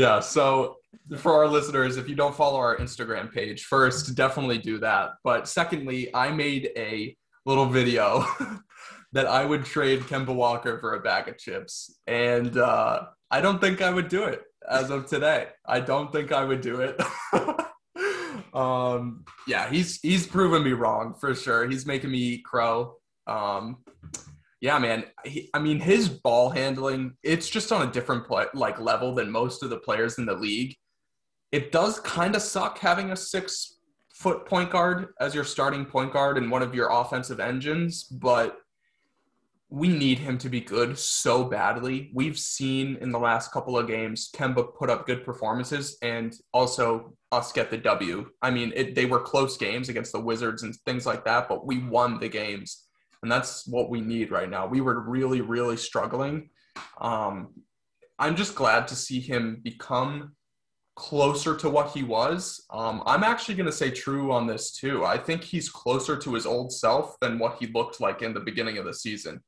Yeah, so for our listeners, if you don't follow our Instagram page, first, definitely do that. But secondly, I made a little video that I would trade Kemba Walker for a bag of chips. And uh, I don't think I would do it as of today. I don't think I would do it. um, yeah, he's he's proven me wrong for sure. He's making me eat crow. Um Yeah, man. He, I mean, his ball handling, it's just on a different play, like level than most of the players in the league. It does kind of suck having a six-foot point guard as your starting point guard and one of your offensive engines, but we need him to be good so badly. We've seen in the last couple of games Kemba put up good performances and also us get the W. I mean, it, they were close games against the Wizards and things like that, but we won the games. And that's what we need right now. We were really, really struggling. Um, I'm just glad to see him become closer to what he was. Um, I'm actually going to say true on this too. I think he's closer to his old self than what he looked like in the beginning of the season.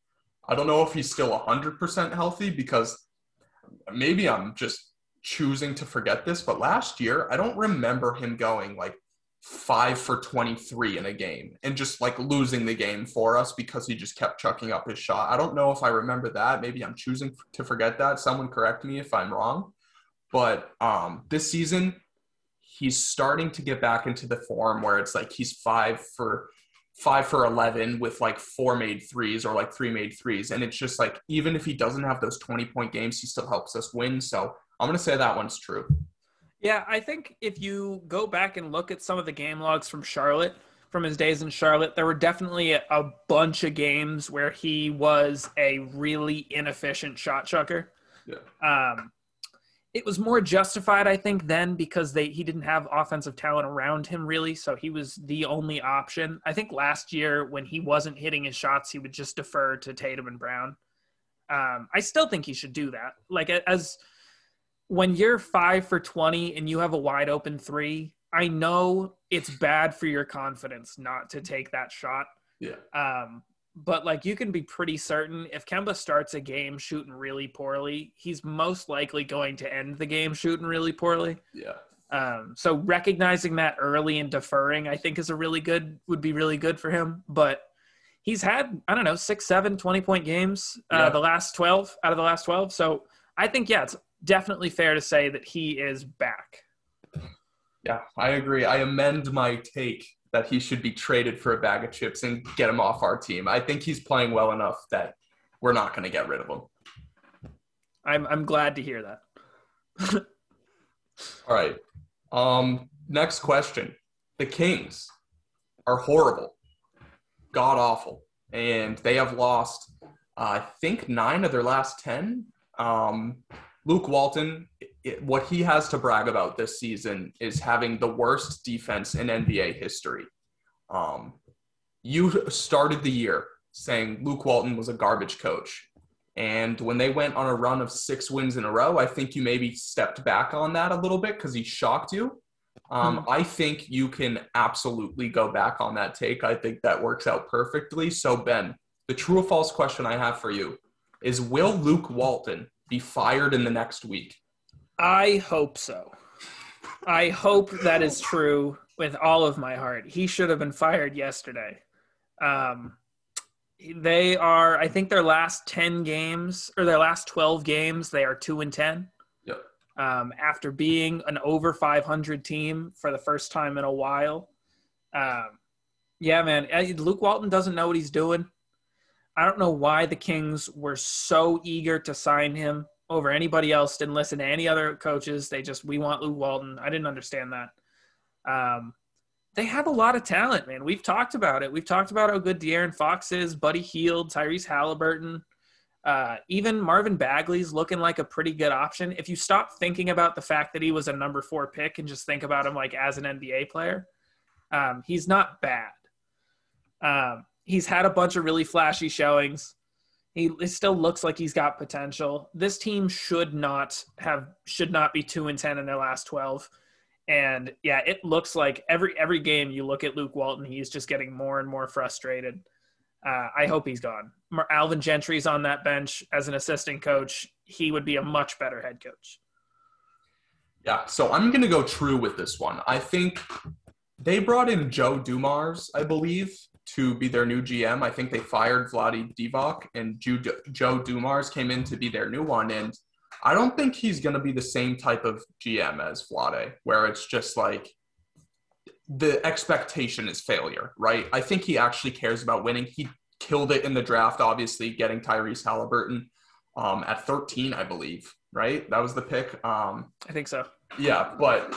I don't know if he's still one hundred percent healthy, because maybe I'm just choosing to forget this, but last year I don't remember him going like five for twenty-three in a game and just like losing the game for us because he just kept chucking up his shot. I don't know if I remember that. Maybe I'm choosing to forget that. Someone correct me if I'm wrong. But um, this season, he's starting to get back into the form where it's like he's five for five for eleven with like four made threes or like three made threes. And it's just like, even if he doesn't have those twenty point games, he still helps us win. So I'm going to say that one's true. Yeah. I think if you go back and look at some of the game logs from Charlotte, from his days in Charlotte, there were definitely a, a bunch of games where he was a really inefficient shot chucker. Yeah. Um, it was more justified, I think, then because they he didn't have offensive talent around him, really, so he was the only option. I think last year when he wasn't hitting his shots, he would just defer to Tatum and Brown. Um, I still think he should do that. Like, as when you're five for twenty and you have a wide-open three, I know it's bad for your confidence not to take that shot. Yeah. Um, but, like, you can be pretty certain if Kemba starts a game shooting really poorly, he's most likely going to end the game shooting really poorly. Yeah. Um, so recognizing that early and deferring, I think, is a really good – would be really good for him. But he's had, I don't know, six, seven twenty-point games uh, yeah. the last twelve – out of the last twelve. So I think, yeah, it's definitely fair to say that he is back. Yeah, I agree. I amend my take that he should be traded for a bag of chips and get him off our team. I think he's playing well enough that we're not going to get rid of him. I'm I'm glad to hear that. All right. Um, next question. The Kings are horrible, god-awful, and they have lost, uh, I think, nine of their last ten. Um, Luke Walton, it, what he has to brag about this season is having the worst defense in N B A history. Um, you started the year saying Luke Walton was a garbage coach. And when they went on a run of six wins in a row, I think you maybe stepped back on that a little bit because he shocked you. Um, I think you can absolutely go back on that take. I think that works out perfectly. So, Ben, the true or false question I have for you is, will Luke Walton be fired in the next week? I hope so. I hope that is true with all of my heart. He should have been fired yesterday. Um, they are, I think their last ten games or their last twelve games, they are two and ten. Yep. Um, after being an over five hundred team for the first time in a while. Um, yeah, man, Luke Walton doesn't know what he's doing. I don't know why the Kings were so eager to sign him over anybody else. Didn't listen to any other coaches. They just, we want Luke Walton. I didn't understand that. Um, they have a lot of talent, man. We've talked about it. We've talked about how good De'Aaron Fox is, Buddy Hield, Tyrese Halliburton. Uh, even Marvin Bagley's looking like a pretty good option. If you stop thinking about the fact that he was a number four pick and just think about him like as an N B A player, um, he's not bad. Um, He's had a bunch of really flashy showings. He it still looks like he's got potential. This team should not have should not be two and ten in their last twelve. And yeah, it looks like every every game you look at Luke Walton, he's just getting more and more frustrated. Uh, I hope he's gone. Alvin Gentry's on that bench as an assistant coach. He would be a much better head coach. Yeah, so I'm gonna go true with this one. I think they brought in Joe Dumars, I believe, to be their new G M. I think they fired Vlade Divac, and Joe Dumars came in to be their new one. And I don't think he's going to be the same type of G M as Vlade, where it's just like the expectation is failure, right? I think he actually cares about winning. He killed it in the draft, obviously, getting Tyrese Halliburton um, at thirteen, I believe, right? That was the pick. Um, I think so. Yeah, but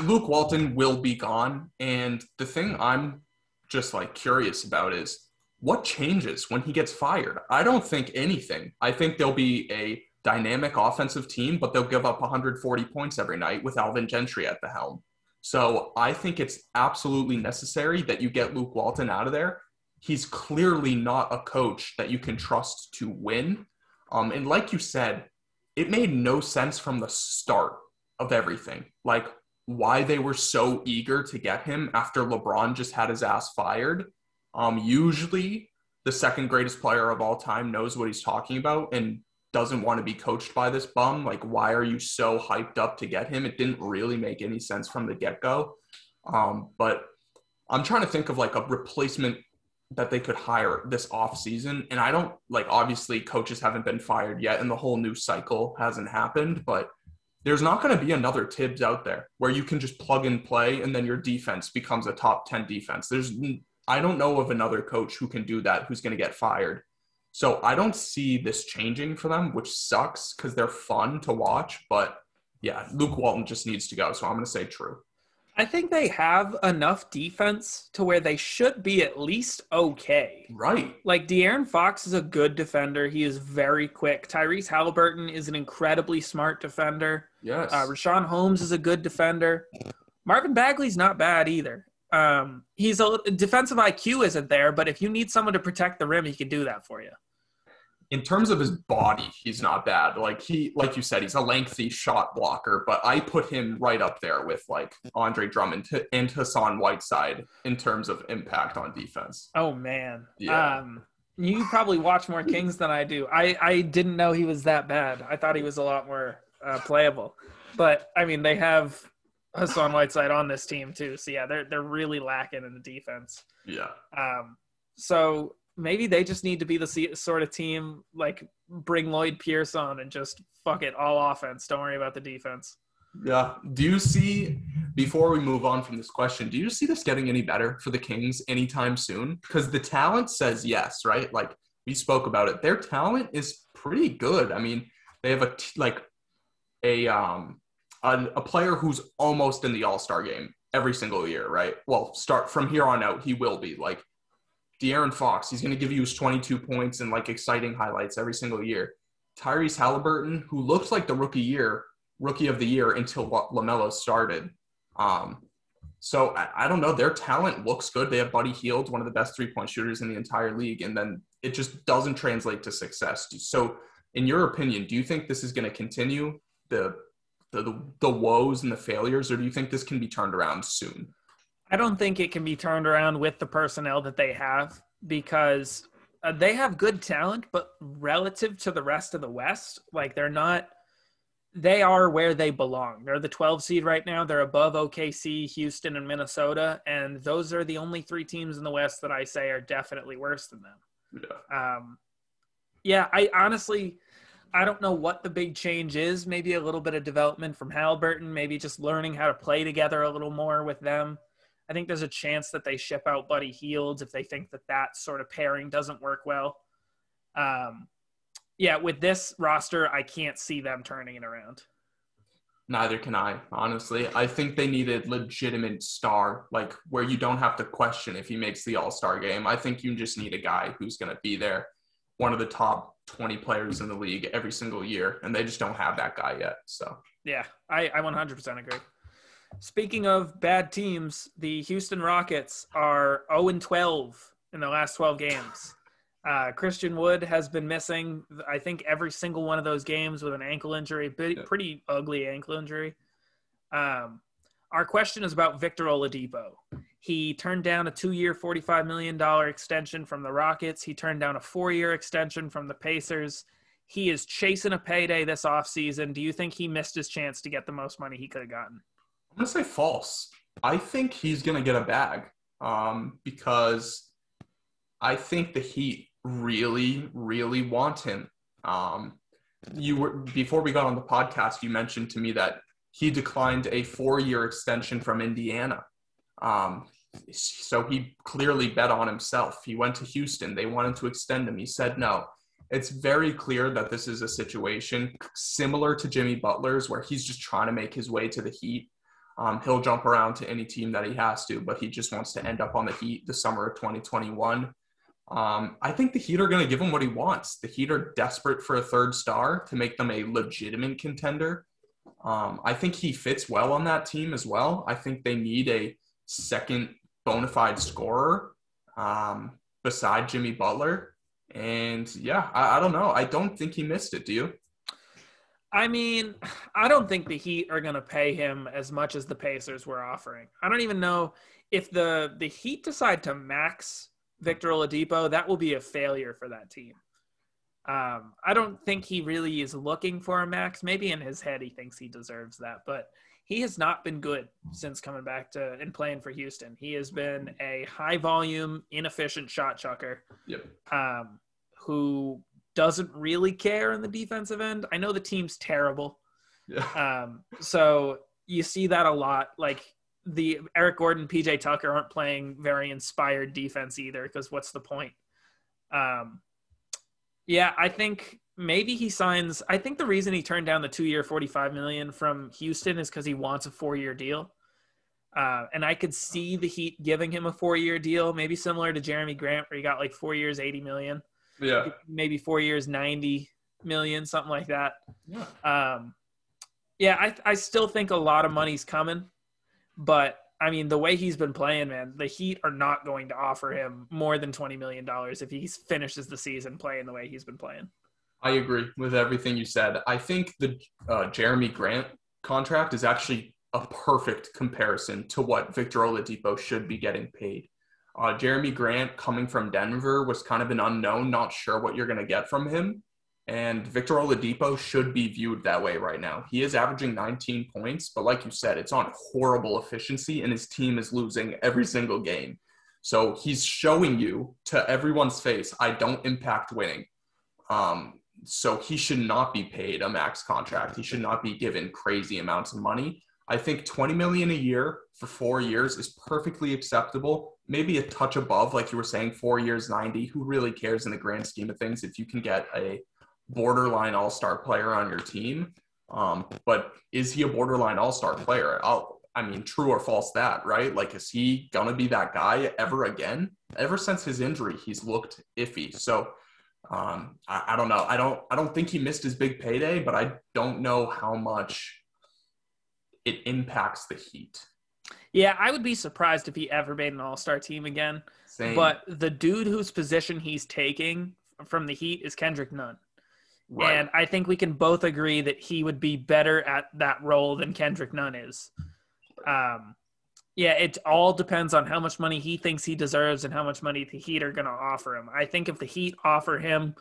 Luke Walton will be gone. And the thing I'm just like curious about is what changes when he gets fired. I don't think anything. I think there'll be a dynamic offensive team, but they'll give up one hundred forty points every night with Alvin Gentry at the helm. So I think it's absolutely necessary that you get Luke Walton out of there. He's clearly not a coach that you can trust to win. Um, and like you said, it made no sense from the start of everything. Like, why they were so eager to get him after LeBron just had his ass fired. Um, usually the second greatest player of all time knows what he's talking about and doesn't want to be coached by this bum. Like, why are you so hyped up to get him? It didn't really make any sense from the get-go. Um, but I'm trying to think of like a replacement that they could hire this offseason. And I don't like, obviously coaches haven't been fired yet and the whole new cycle hasn't happened, but there's not going to be another Tibbs out there where you can just plug and play and then your defense becomes a top ten defense. There's I don't know of another coach who can do that, who's going to get fired. So I don't see this changing for them, which sucks because they're fun to watch. But yeah, Luke Walton just needs to go. So I'm going to say true. I think they have enough defense to where they should be at least okay. Right. Like, De'Aaron Fox is a good defender. He is very quick. Tyrese Halliburton is an incredibly smart defender. Yes. Uh, Rashawn Holmes is a good defender. Marvin Bagley's not bad either. Um, he's a defensive I Q isn't there, but if you need someone to protect the rim, he can do that for you. In terms of his body, he's not bad. Like he, like you said, he's a lengthy shot blocker, but I put him right up there with like Andre Drummond and Hassan Whiteside in terms of impact on defense. Oh man. Yeah. Um, you probably watch more Kings than I do. I, I didn't know he was that bad. I thought he was a lot more uh, playable, but I mean, they have Hassan Whiteside on this team too. So yeah, they're, they're really lacking in the defense. Yeah. Um, so maybe they just need to be the sort of team, like, bring Lloyd Pierce on and just fuck it, all offense. Don't worry about the defense. Yeah. Do you see, before we move on from this question, do you see this getting any better for the Kings anytime soon? Because the talent says yes, right? Like, we spoke about it. Their talent is pretty good. I mean, they have a, t- like, a, um, a, a player who's almost in the All-Star game every single year, right? Well, start from here on out, he will be, like, De'Aaron Fox, he's going to give you his twenty-two points and, like, exciting highlights every single year. Tyrese Halliburton, who looks like the rookie year, rookie of the year until LaMelo started. Um, so, I, I don't know. Their talent looks good. They have Buddy Hield, one of the best three-point shooters in the entire league, and then it just doesn't translate to success. So, in your opinion, do you think this is going to continue, the, the, the woes and the failures, or do you think this can be turned around soon? I don't think it can be turned around with the personnel that they have, because uh, they have good talent, but relative to the rest of the West, like, they're not – they are where they belong. They're the twelve seed right now. They're above O K C, Houston, and Minnesota, and those are the only three teams in the West that I say are definitely worse than them. Yeah, um, yeah I honestly – I don't know what the big change is. Maybe a little bit of development from Halliburton, maybe just learning how to play together a little more with them. I think there's a chance that they ship out Buddy Hield if they think that that sort of pairing doesn't work well. Um, yeah, with this roster, I can't see them turning it around. Neither can I, honestly. I think they need a legitimate star, like where you don't have to question if he makes the All-Star game. I think you just need a guy who's going to be there, one of the top twenty players in the league every single year, and they just don't have that guy yet. So yeah, I, I one hundred percent agree. Speaking of bad teams, the Houston Rockets are oh and twelve in the last twelve games. Uh, Christian Wood has been missing, I think, every single one of those games with an ankle injury, pretty, pretty ugly ankle injury. Um, our question is about Victor Oladipo. He turned down a two-year, forty-five million dollars extension from the Rockets. He turned down a four-year extension from the Pacers. He is chasing a payday this offseason. Do you think he missed his chance to get the most money he could have gotten? I'm going to say false. I think he's going to get a bag um, because I think the Heat really, really want him. Um, you were before we got on the podcast, you mentioned to me that he declined a four-year extension from Indiana. Um, so he clearly bet on himself. He went to Houston. They wanted to extend him. He said no. It's very clear that this is a situation similar to Jimmy Butler's where he's just trying to make his way to the Heat. Um, he'll jump around to any team that he has to, but he just wants to end up on the Heat the summer of twenty twenty-one. Um, I think the Heat are going to give him what he wants. The Heat are desperate for a third star to make them a legitimate contender. Um, I think he fits well on that team as well. I think they need a second bona fide scorer um, beside Jimmy Butler. And yeah, I, I don't know. I don't think he missed it. Do you? I mean, I don't think the Heat are going to pay him as much as the Pacers were offering. I don't even know if the, the Heat decide to max Victor Oladipo, that will be a failure for that team. Um, I don't think he really is looking for a max. Maybe in his head he thinks he deserves that, but he has not been good since coming back to and playing for Houston. He has been a high-volume, inefficient shot chucker. Yep. um, who – doesn't really care in the defensive end. I know the team's terrible. Yeah. Um, so you see that a lot. Like the Eric Gordon, P J Tucker aren't playing very inspired defense either, because what's the point? Um, yeah, I think maybe he signs. I think the reason he turned down the two-year forty-five million dollars from Houston is because he wants a four-year deal. Uh, and I could see the Heat giving him a four-year deal, maybe similar to Jeremy Grant, where he got like four years, eighty million dollars. Yeah. Maybe four years, ninety million dollars, something like that. Yeah. Um, yeah, I, I still think a lot of money's coming. But, I mean, the way he's been playing, man, the Heat are not going to offer him more than twenty million dollars if he finishes the season playing the way he's been playing. I agree with everything you said. I think the uh, Jeremy Grant contract is actually – a perfect comparison to what Victor Oladipo should be getting paid. Uh, Jeremy Grant coming from Denver was kind of an unknown, not sure what you're going to get from him. And Victor Oladipo should be viewed that way right now. He is averaging nineteen points, but like you said, it's on horrible efficiency and his team is losing every single game. So he's showing you to everyone's face, I don't impact winning. Um, so he should not be paid a max contract. He should not be given crazy amounts of money. I think twenty million dollars a year for four years is perfectly acceptable. Maybe a touch above, like you were saying, four years, ninety. Who really cares in the grand scheme of things if you can get a borderline all-star player on your team? Um, but is he a borderline all-star player? I'll, I mean, true or false that, right? Like, is he going to be that guy ever again? Ever since his injury, he's looked iffy. So um, I, I don't know. I don't, I don't think he missed his big payday, but I don't know how much – it impacts the Heat. Yeah, I would be surprised if he ever made an all-star team again. Same. But the dude whose position he's taking from the Heat is Kendrick Nunn. Right. And I think we can both agree that he would be better at that role than Kendrick Nunn is. Um, yeah, it all depends on how much money he thinks he deserves and how much money the Heat are going to offer him. I think if the Heat offer him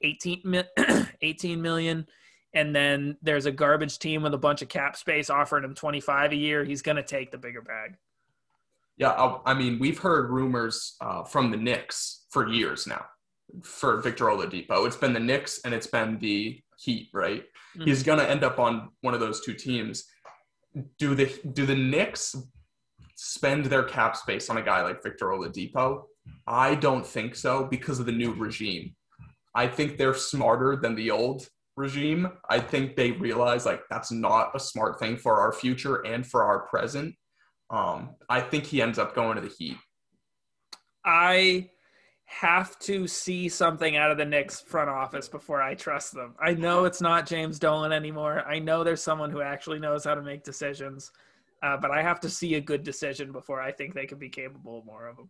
eighteen million dollars, and then there's a garbage team with a bunch of cap space offering him twenty-five a year, he's going to take the bigger bag. Yeah, I'll, I mean, we've heard rumors uh, from the Knicks for years now for Victor Oladipo. It's been the Knicks and it's been the Heat, right? Mm-hmm. He's going to end up on one of those two teams. Do the, do the Knicks spend their cap space on a guy like Victor Oladipo? I don't think so, because of the new regime. I think they're smarter than the old regime. I think they realize like that's not a smart thing for our future and for our present. Um, I think he ends up going to the Heat. I have to see something out of the Knicks front office before I trust them. I know it's not James Dolan anymore. I know there's someone who actually knows how to make decisions, uh, but I have to see a good decision before I think they could be capable of more of them.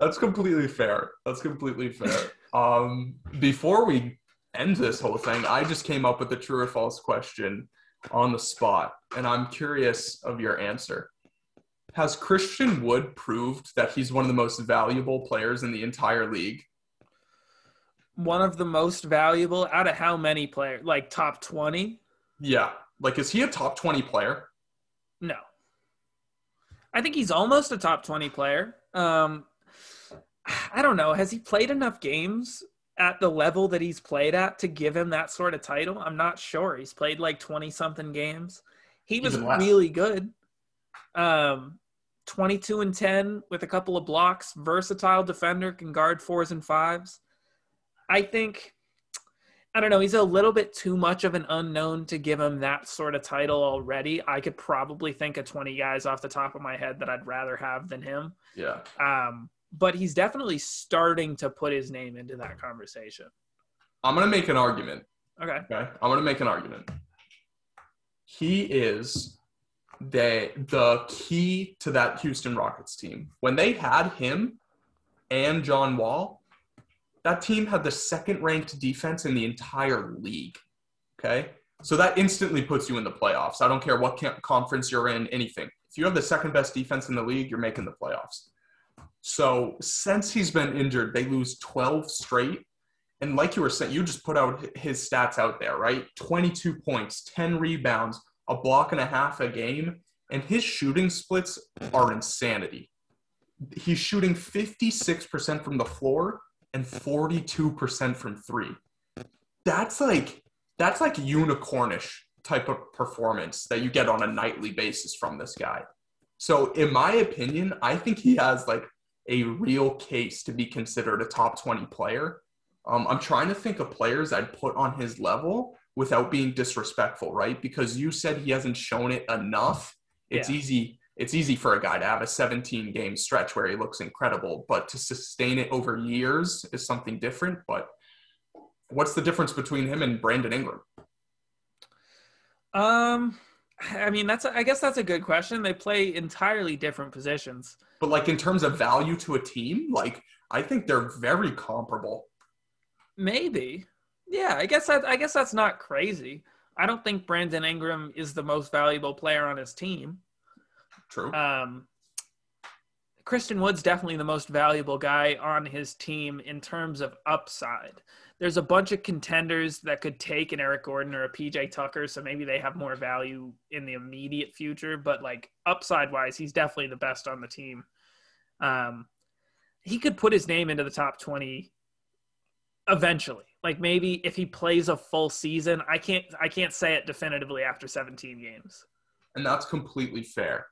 That's completely fair. That's completely fair. um, before we end this whole thing, I just came up with a true or false question on the spot, and I'm curious of your answer. Has Christian Wood proved that he's one of the most valuable players in the entire league? One of the most valuable out of how many players? Like top twenty? Yeah. Like, is he a top twenty player? No. I think he's almost a top twenty player. Um, I don't know. Has he played enough games at the level that he's played at to give him that sort of title? I'm not sure. He's played like twenty something games. He was really good. Um, twenty-two and ten with a couple of blocks, versatile defender, can guard fours and fives. I think, I don't know, he's a little bit too much of an unknown to give him that sort of title already. I could probably think of twenty guys off the top of my head that I'd rather have than him. Yeah. Um, but he's definitely starting to put his name into that conversation. I'm going to make an argument. Okay. Okay. I'm going to make an argument. He is the, the key to that Houston Rockets team. When they had him and John Wall, that team had the second-ranked defense in the entire league. Okay? So that instantly puts you in the playoffs. I don't care what conference you're in, anything. If you have the second-best defense in the league, you're making the playoffs. So since he's been injured, they lose twelve straight. And like you were saying, you just put out his stats out there, right? twenty-two points, ten rebounds, a block and a half a game. And his shooting splits are insanity. He's shooting fifty-six percent from the floor and forty-two percent from three. That's like, that's like unicornish type of performance that you get on a nightly basis from this guy. So in my opinion, I think he has like a real case to be considered a top twenty player. Um, I'm trying to think of players I'd put on his level without being disrespectful, right? Because you said he hasn't shown it enough. It's yeah. easy. It's easy for a guy to have a seventeen game stretch where he looks incredible, but to sustain it over years is something different. But what's the difference between him and Brandon Ingram? Um, I mean, that's, a, I guess that's a good question. They play entirely different positions. But like in terms of value to a team, like I think they're very comparable. Maybe. Yeah, I guess that, I guess that's not crazy. I don't think Brandon Ingram is the most valuable player on his team. True. Um, Christian Wood's definitely the most valuable guy on his team in terms of upside. There's a bunch of contenders that could take an Eric Gordon or a P J Tucker, so maybe they have more value in the immediate future. But, like, upside-wise, he's definitely the best on the team. Um, he could put his name into the top twenty eventually. Like, maybe if he plays a full season. I can't, I can't say it definitively after seventeen games. And that's completely fair.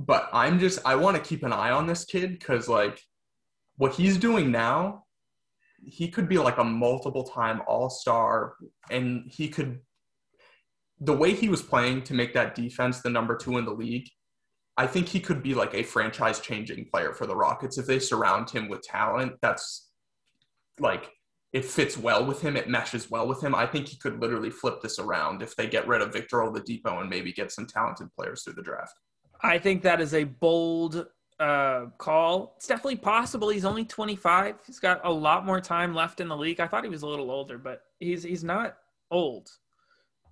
But I'm just – I want to keep an eye on this kid because, like, what he's doing now – he could be like a multiple-time all-star, and he could – the way he was playing to make that defense the number two in the league, I think he could be like a franchise-changing player for the Rockets. If they surround him with talent, that's like – it fits well with him. It meshes well with him. I think he could literally flip this around if they get rid of Victor Oladipo and maybe get some talented players through the draft. I think that is a bold – Uh, call. It's definitely possible. He's only twenty-five. He's got a lot more time left in the league. I thought he was a little older, but he's he's not old.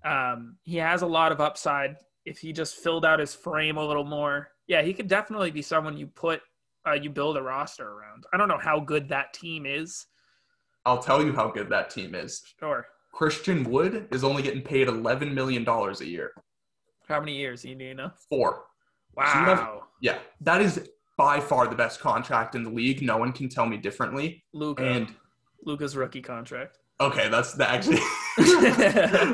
Um, he has a lot of upside. If he just filled out his frame a little more, yeah, he could definitely be someone you put uh, you build a roster around. I don't know how good that team is. I'll tell you how good that team is. Sure. Christian Wood is only getting paid eleven million dollars a year. How many years do you know? Four. Wow. So you have, yeah, that is by far the best contract in the league. No one can tell me differently. Luka, and Luka's rookie contract. Okay, that's that actually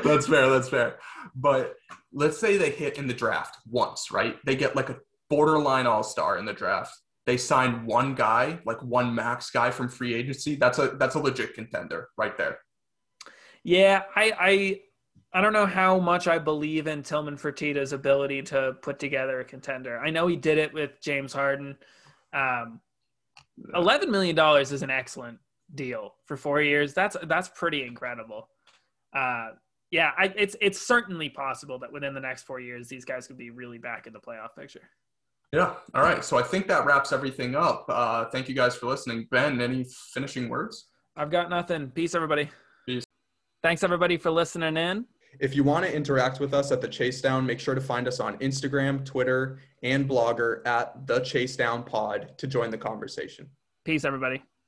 that's fair, that's fair. But let's say they hit in the draft once, right? They get like a borderline all-star in the draft. They sign one guy, like one max guy from free agency. That's a that's a legit contender right there. Yeah, I I I don't know how much I believe in Tillman Fertitta's ability to put together a contender. I know he did it with James Harden. Um, eleven million dollars is an excellent deal for four years. That's that's pretty incredible. Uh, yeah, I, it's it's certainly possible that within the next four years, these guys could be really back in the playoff picture. Yeah. All right. So I think that wraps everything up. Uh, thank you guys for listening. Ben, any finishing words? I've got nothing. Peace, everybody. Peace. Thanks, everybody, for listening in. If you want to interact with us at The Chase Down, make sure to find us on Instagram, Twitter, and Blogger at The Chase Down Pod to join the conversation. Peace, everybody.